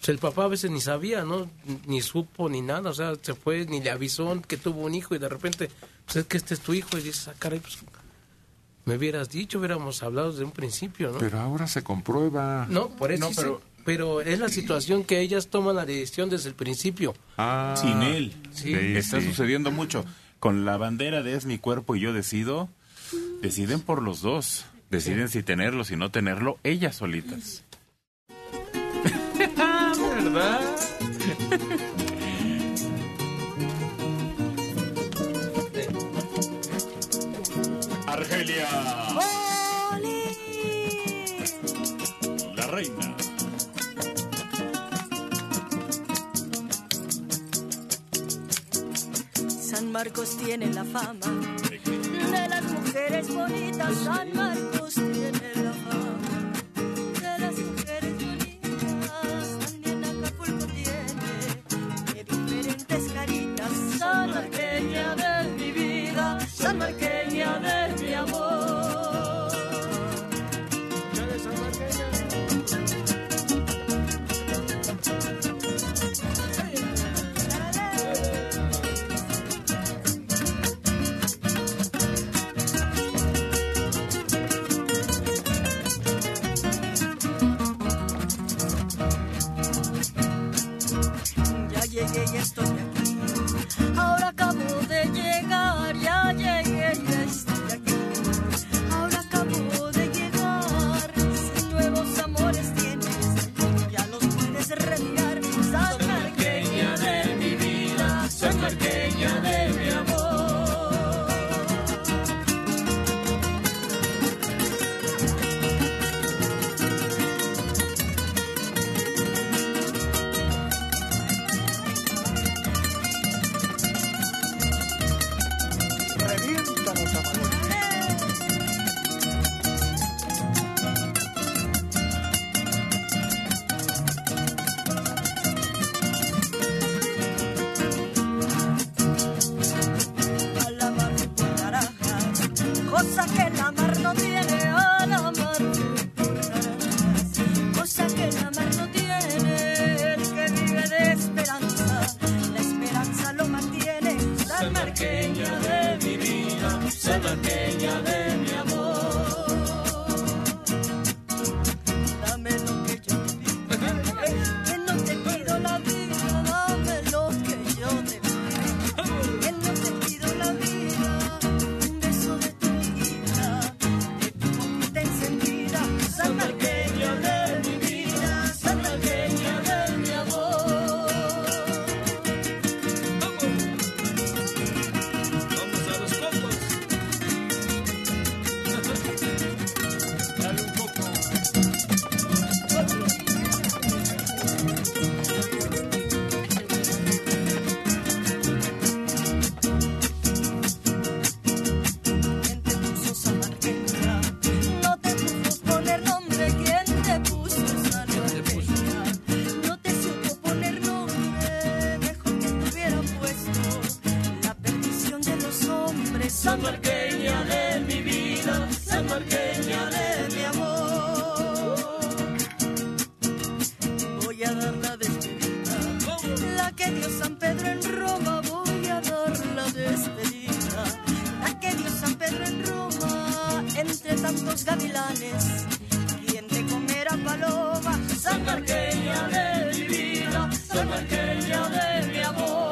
el papá a veces ni sabía, ¿no? Ni supo, ni nada, o sea, se fue, ni le avisó que tuvo un hijo, y de repente, pues es que este es tu hijo, y dices, ah, caray, pues... me hubieras dicho, hubiéramos hablado desde un principio, ¿no? Pero ahora se comprueba. No, por eso no, pero... pero es la situación que ellas toman la decisión desde el principio. Ah, sin él. Sí. Sí, está sí. sucediendo mucho. Con la bandera de es mi cuerpo y yo decido, deciden por los dos. Deciden sí. si tenerlo, si no tenerlo, ellas solitas. ¿Verdad? Argelia. ¡Olé! La reina. San Marcos tiene la fama de las mujeres bonitas. San Marcos tiene la fama de las mujeres bonitas. También Acapulco tiene de diferentes caritas. San Marqueña de mi vida, San Marqueña de mi amor. Estoy aquí, ahora acabo de sanmarqueña de mi vida, sanmarqueña de mi amor. Dame lo que yo te pido, que no te pido la vida, dame lo que yo te pido, que no te pido la vida, un beso de tu vida, de tu boquita encendida, sanmarqueña de mi vida, sanmarqueña de mi amor. Sanmarqueña de mi vida, sanmarqueña de mi amor. Voy a dar la despedida, la que dio San Pedro en Roma. Voy a dar la despedida, la que dio San Pedro en Roma. Entre tantos gavilanes, ¿quién te comerá paloma? Sanmarqueña de mi vida, sanmarqueña de mi amor.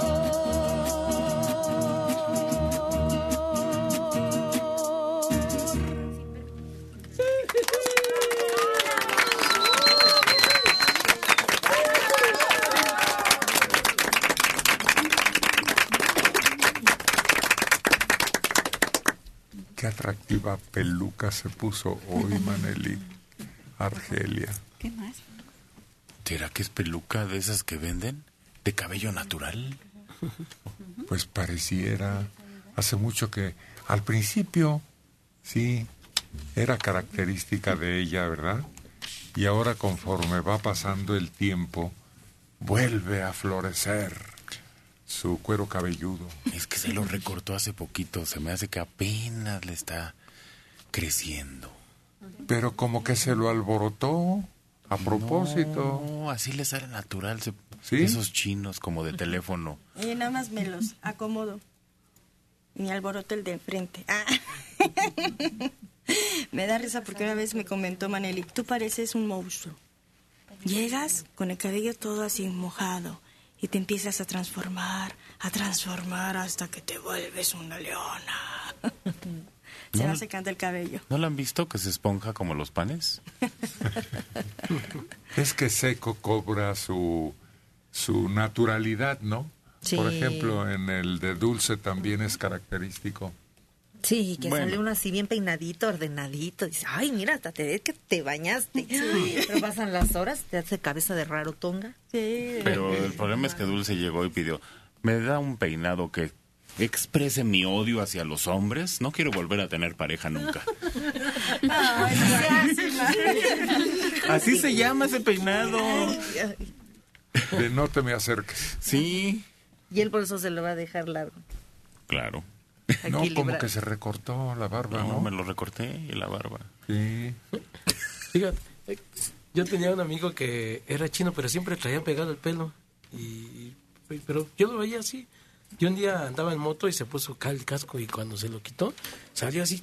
Qué atractiva peluca se puso hoy, Manelic. Argelia. ¿Qué más? ¿Será que es peluca de esas que venden? ¿De cabello natural? Pues pareciera. Hace mucho que... Al principio, sí, era característica de ella, ¿verdad? Y ahora, conforme va pasando el tiempo, vuelve a florecer su cuero cabelludo. Es que se lo recortó hace poquito. Se me hace que apenas le está creciendo. Pero como que se lo alborotó a propósito. No, así le sale natural. Se... ¿Sí? Esos chinos como de teléfono. Y nada más me los acomodo. Me alboroto el de enfrente. Ah. Me da risa porque una vez me comentó Manelic, tú pareces un monstruo. Llegas con el cabello todo así mojado. Y te empiezas a transformar, a transformar hasta que te vuelves una leona. Se no, va secando el cabello. ¿No la han visto que se esponja como los panes? Es que seco cobra su, su naturalidad, ¿no? Sí. Por ejemplo, en el de Dulce también es característico. Sí, que bueno, sale uno así bien peinadito, ordenadito. Dice, ay, mira, hasta te ves que te bañaste. Sí. Pero pasan las horas, te hace cabeza de raro tonga. Sí. Pero el problema es que Dulce llegó y pidió, me da un peinado que exprese mi odio hacia los hombres. No quiero volver a tener pareja nunca. Ay, así se llama ese peinado. De no te me acerques. Sí. Y él por eso se lo va a dejar largo. Claro. No, como que se recortó la barba, ¿no? No, me lo recorté y la barba. Sí. Fíjate, yo tenía un amigo que era chino, pero siempre traía pegado el pelo. Y, pero yo lo veía así. Y un día andaba en moto y se puso el casco y cuando se lo quitó, salió así.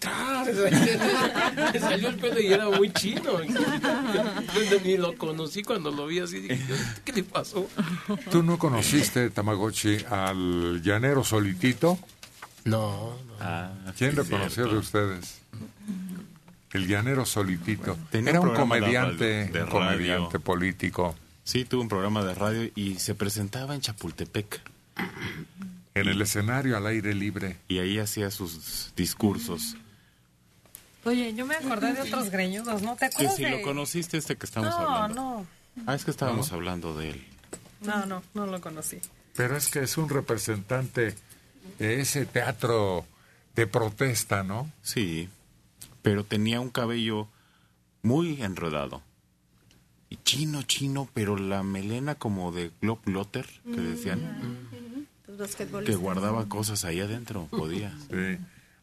Le salió el pelo y era muy chino. Ni lo conocí cuando lo vi así. Dije, ¿qué le pasó? ¿Tú no conociste, Tamagotchi, al llanero solitito? No, no. Ah, ¿quién lo conoció de ustedes? El llanero solitito. Bueno, era un, un comediante, de un comediante político. Sí, tuvo un programa de radio y se presentaba en Chapultepec. En el escenario al aire libre. Y ahí hacía sus discursos. Oye, yo me acordé de otros greñudos, ¿no? ¿Te acuerdas? Que si de... lo conociste, este que estamos no, hablando. No, no. Ah, es que estábamos ¿no? hablando de él. No, no, no lo conocí. Pero es que es un representante... de ese teatro de protesta, ¿no? Sí, pero tenía un cabello muy enredado. Y chino, chino, pero la melena como de globetrotter, que decían, mm-hmm. que guardaba cosas ahí adentro, podía. Sí.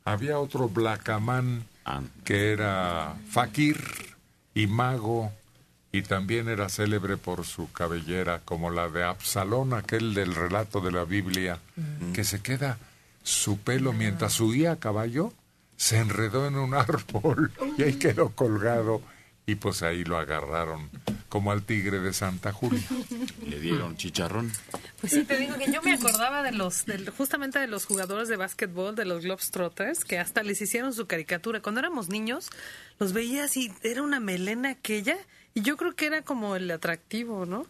Había otro Blacamán, ah. que era fakir y mago, y también era célebre por su cabellera, como la de Absalón, aquel del relato de la Biblia, mm. que se queda su pelo mientras subía a caballo, se enredó en un árbol y ahí quedó colgado. Y pues ahí lo agarraron como al tigre de Santa Julia. Le dieron chicharrón. Pues sí, te digo que yo me acordaba de los, de, justamente de los jugadores de básquetbol, de los Globetrotters, que hasta les hicieron su caricatura. Cuando éramos niños, los veías y era una melena aquella, y yo creo que era como el atractivo, ¿no?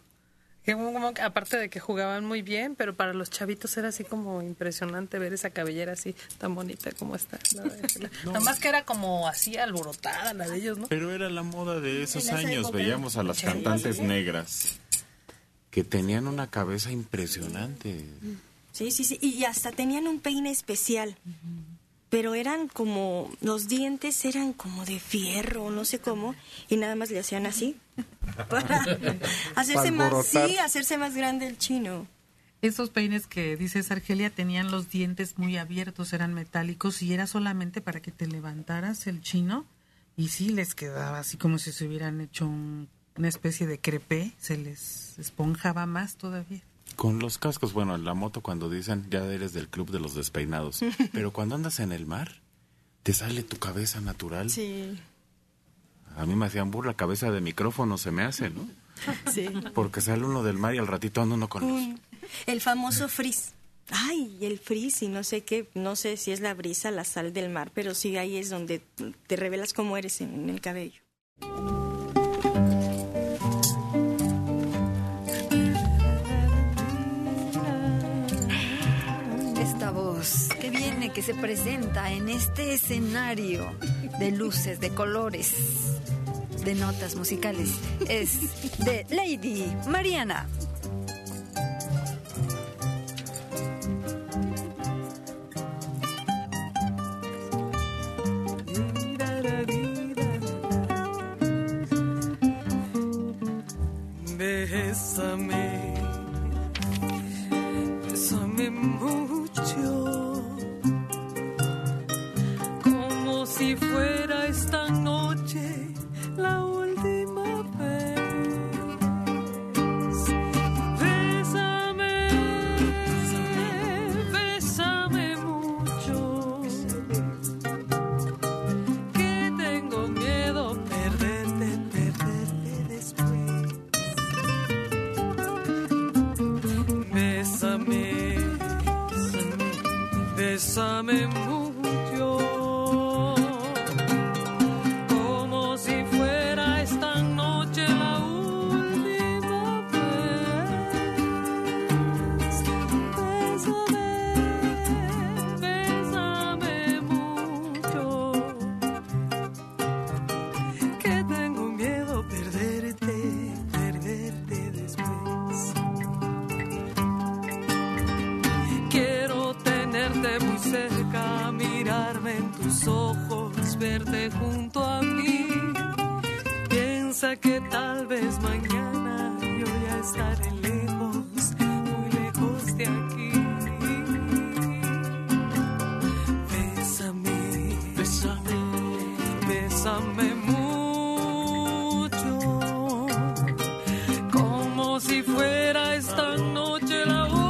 Que como, aparte de que jugaban muy bien, pero para los chavitos era así como impresionante ver esa cabellera así tan bonita como está. No. Nada más que era como así alborotada la de ellos, ¿no? Pero era la moda de esos años. Veíamos a las cantantes negras que tenían una cabeza impresionante. Sí, sí, sí. Y hasta tenían un peine especial. Pero eran como... Los dientes eran como de fierro, no sé cómo. Y nada más le hacían así. Para hacerse más, sí, hacerse más grande el chino. Esos peines que dices, Argelia, tenían los dientes muy abiertos, eran metálicos y era solamente para que te levantaras el chino y sí les quedaba así como si se hubieran hecho un, una especie de crepé, se les esponjaba más todavía. Con los cascos, bueno, en la moto cuando dicen ya eres del club de los despeinados, pero cuando andas en el mar, te sale tu cabeza natural. Sí. A mí me hacían burla, cabeza de micrófono se me hace, ¿no? Sí. Porque sale uno del mar y al ratito anda uno con los... El famoso frizz. Ay, el frizz y no sé qué, no sé si es la brisa, la sal del mar, pero sí ahí es donde te revelas cómo eres en, en el cabello. Esta voz que viene, que se presenta en este escenario de luces, de colores... de notas musicales, es de Lady Mariana. Bésame, bésame mucho, como si fuera esta noche la última vez. Bésame, bésame mucho, que tengo miedo perderte, perderte después. Bésame, bésame, bésame mucho. Verte junto a mí, piensa que tal vez mañana yo ya estaré lejos, muy lejos de aquí. Bésame, bésame, bésame mucho, como si fuera esta noche la última.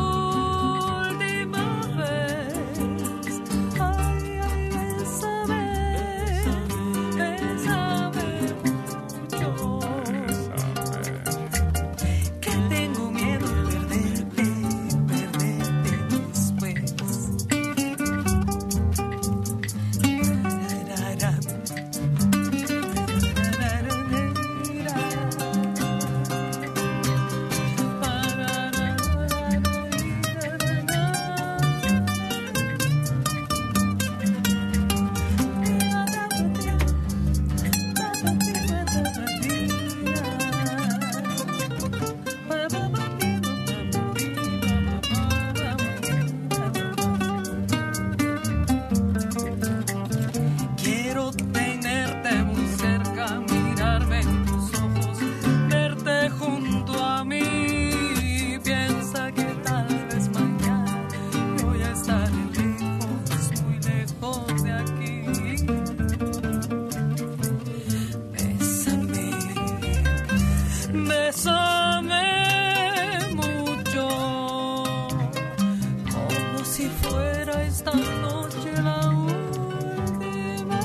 esta noche la última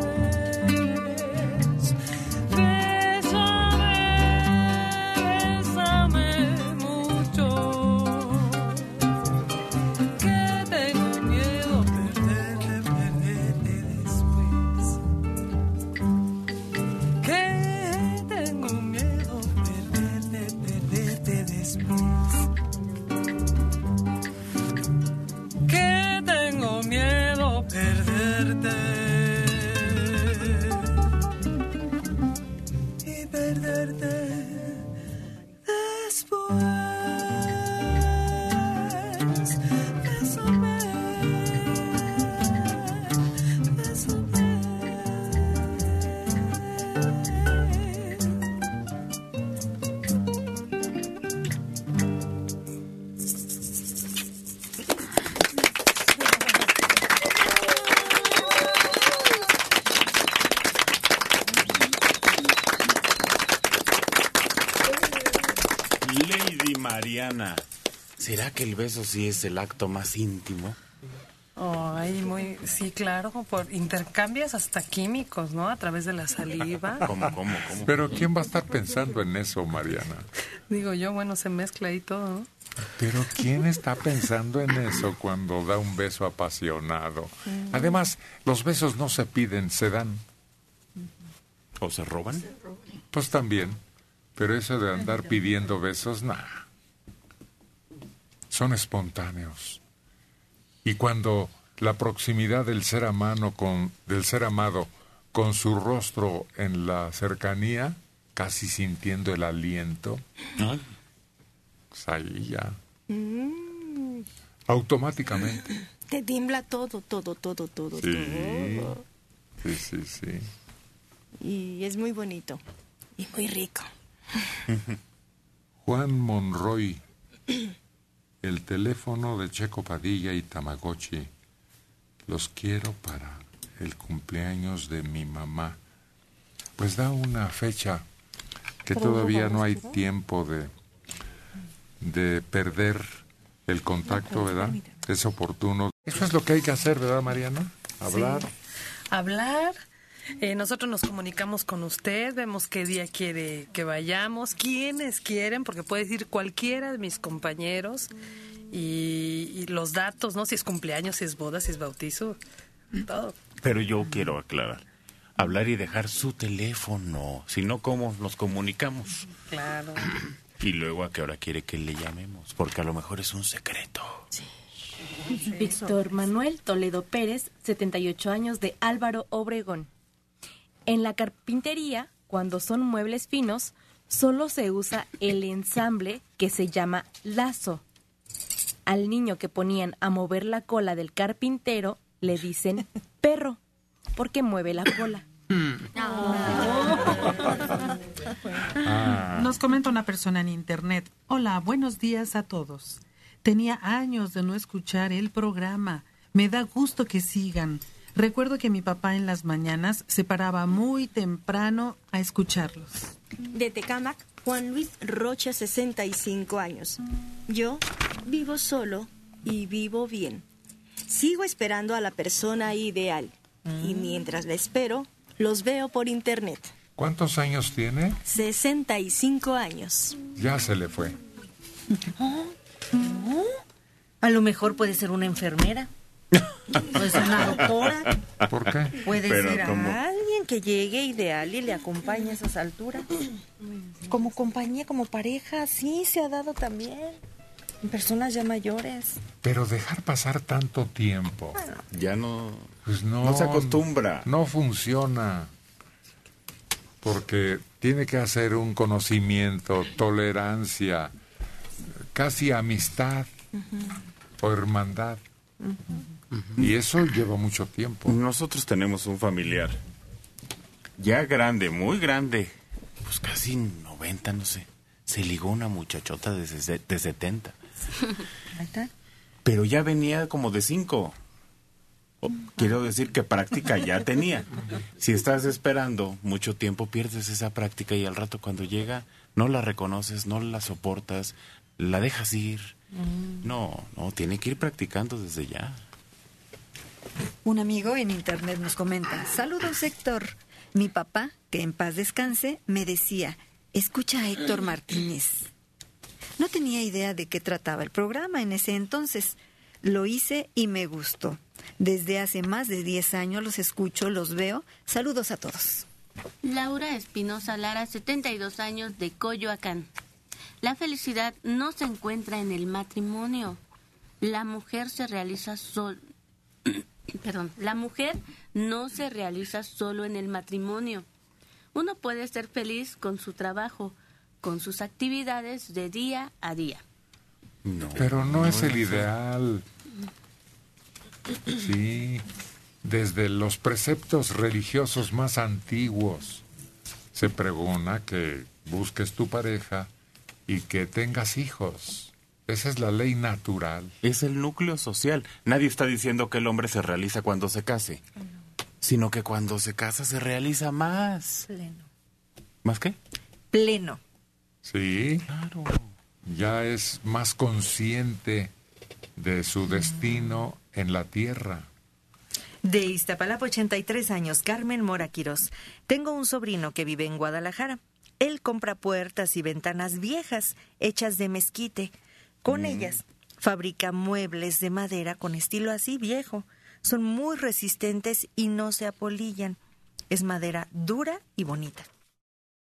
vez. Bésame, bésame mucho, que tengo miedo a perderte, perderte después. Que tengo miedo a perderte, perderte después. ¿Será que el beso sí es el acto más íntimo? Ay, oh, muy... Sí, claro, por intercambias hasta químicos, ¿no? A través de la saliva. ¿Cómo, cómo, cómo? Pero ¿quién va a estar pensando en eso, Mariana? Digo yo, bueno, se mezcla ahí todo, ¿no? Pero ¿quién está pensando en eso cuando da un beso apasionado? Además, los besos no se piden, se dan. ¿O se roban? Pues también. Pero eso de andar pidiendo besos, nada. Son espontáneos. Y cuando la proximidad del ser amado con, del ser amado con su rostro en la cercanía, casi sintiendo el aliento, ¿ah? Pues ahí ya. Mm. Automáticamente. Te tiembla todo, todo, todo, todo, sí. todo. Sí, sí, sí. Y es muy bonito. Y muy rico. Juan Monroy. El teléfono de Checo Padilla y Tamagotchi. Los quiero para el cumpleaños de mi mamá. Pues da una fecha que todavía no hay tiempo de, de perder el contacto, ¿verdad? Es oportuno. Eso es lo que hay que hacer, ¿verdad, Mariana? Hablar. Sí. Hablar. Eh, nosotros nos comunicamos con usted, vemos qué día quiere que vayamos, quiénes quieren, porque puede ir cualquiera de mis compañeros y, y los datos, ¿no? Si es cumpleaños, si es boda, si es bautizo, todo. Pero yo quiero aclarar, hablar y dejar su teléfono, si no, ¿cómo nos comunicamos? Claro. Y luego, ¿a qué hora quiere que le llamemos? Porque a lo mejor es un secreto. Sí. Víctor Manuel Toledo Pérez, setenta y ocho años, de Álvaro Obregón. En la carpintería, cuando son muebles finos, solo se usa el ensamble que se llama lazo. Al niño que ponían a mover la cola del carpintero le dicen perro, porque mueve la cola. Nos comenta una persona en internet. Hola, buenos días a todos. Tenía años de no escuchar el programa. Me da gusto que sigan. Recuerdo que mi papá en las mañanas se paraba muy temprano a escucharlos. De Tecámac, Juan Luis Rocha, sesenta y cinco años. Yo vivo solo y vivo bien. Sigo esperando a la persona ideal. Y mientras la espero, los veo por internet. ¿Cuántos años tiene? sesenta y cinco años. Ya se le fue. ¿Oh? ¿Oh? A lo mejor puede ser una enfermera. Pues una doctora. ¿Por qué? Puede Pero ser como... alguien que llegue ideal y le acompañe a esas alturas. Como compañía, como pareja, sí, se ha dado también. En personas ya mayores. Pero dejar pasar tanto tiempo. Bueno, ya no, pues no, no se acostumbra. No funciona. Porque tiene que hacer un conocimiento, tolerancia, casi amistad uh-huh. o hermandad. Uh-huh. Y eso lleva mucho tiempo. Nosotros tenemos un familiar ya grande, muy grande, pues casi noventa, no sé. Se ligó una muchachota de, ses- de setenta. Pero ya venía como de cinco. Oh, quiero decir que práctica ya tenía. Si estás esperando mucho tiempo, pierdes esa práctica y al rato cuando llega, no la reconoces, no la soportas, la dejas ir. No, no, tiene que ir practicando desde ya. Un amigo en internet nos comenta: saludos, Héctor. Mi papá, que en paz descanse, me decía: escucha a Héctor Martínez. No tenía idea de qué trataba el programa en ese entonces. Lo hice y me gustó. Desde hace más de diez años los escucho, los veo. Saludos a todos. Laura Espinosa Lara, setenta y dos años, de Coyoacán. La felicidad no se encuentra en el matrimonio. La mujer se realiza sol... Perdón. La mujer no se realiza solo en el matrimonio. Uno puede ser feliz con su trabajo, con sus actividades de día a día. No, pero no, no es el ideal. Sí, desde los preceptos religiosos más antiguos se pregona que busques tu pareja y que tengas hijos. Esa es la ley natural. Es el núcleo social. Nadie está diciendo que el hombre se realiza cuando se case, no, sino que cuando se casa se realiza más. Pleno. ¿Más qué? Pleno. Sí. Claro. Ya es más consciente de su destino en la tierra. De Iztapalapa, ochenta y tres años, Carmen Mora Quirós. Tengo un sobrino que vive en Guadalajara. Él compra puertas y ventanas viejas hechas de mezquite. Con mm. ellas fabrica muebles de madera con estilo así viejo. Son muy resistentes y no se apolillan. Es madera dura y bonita.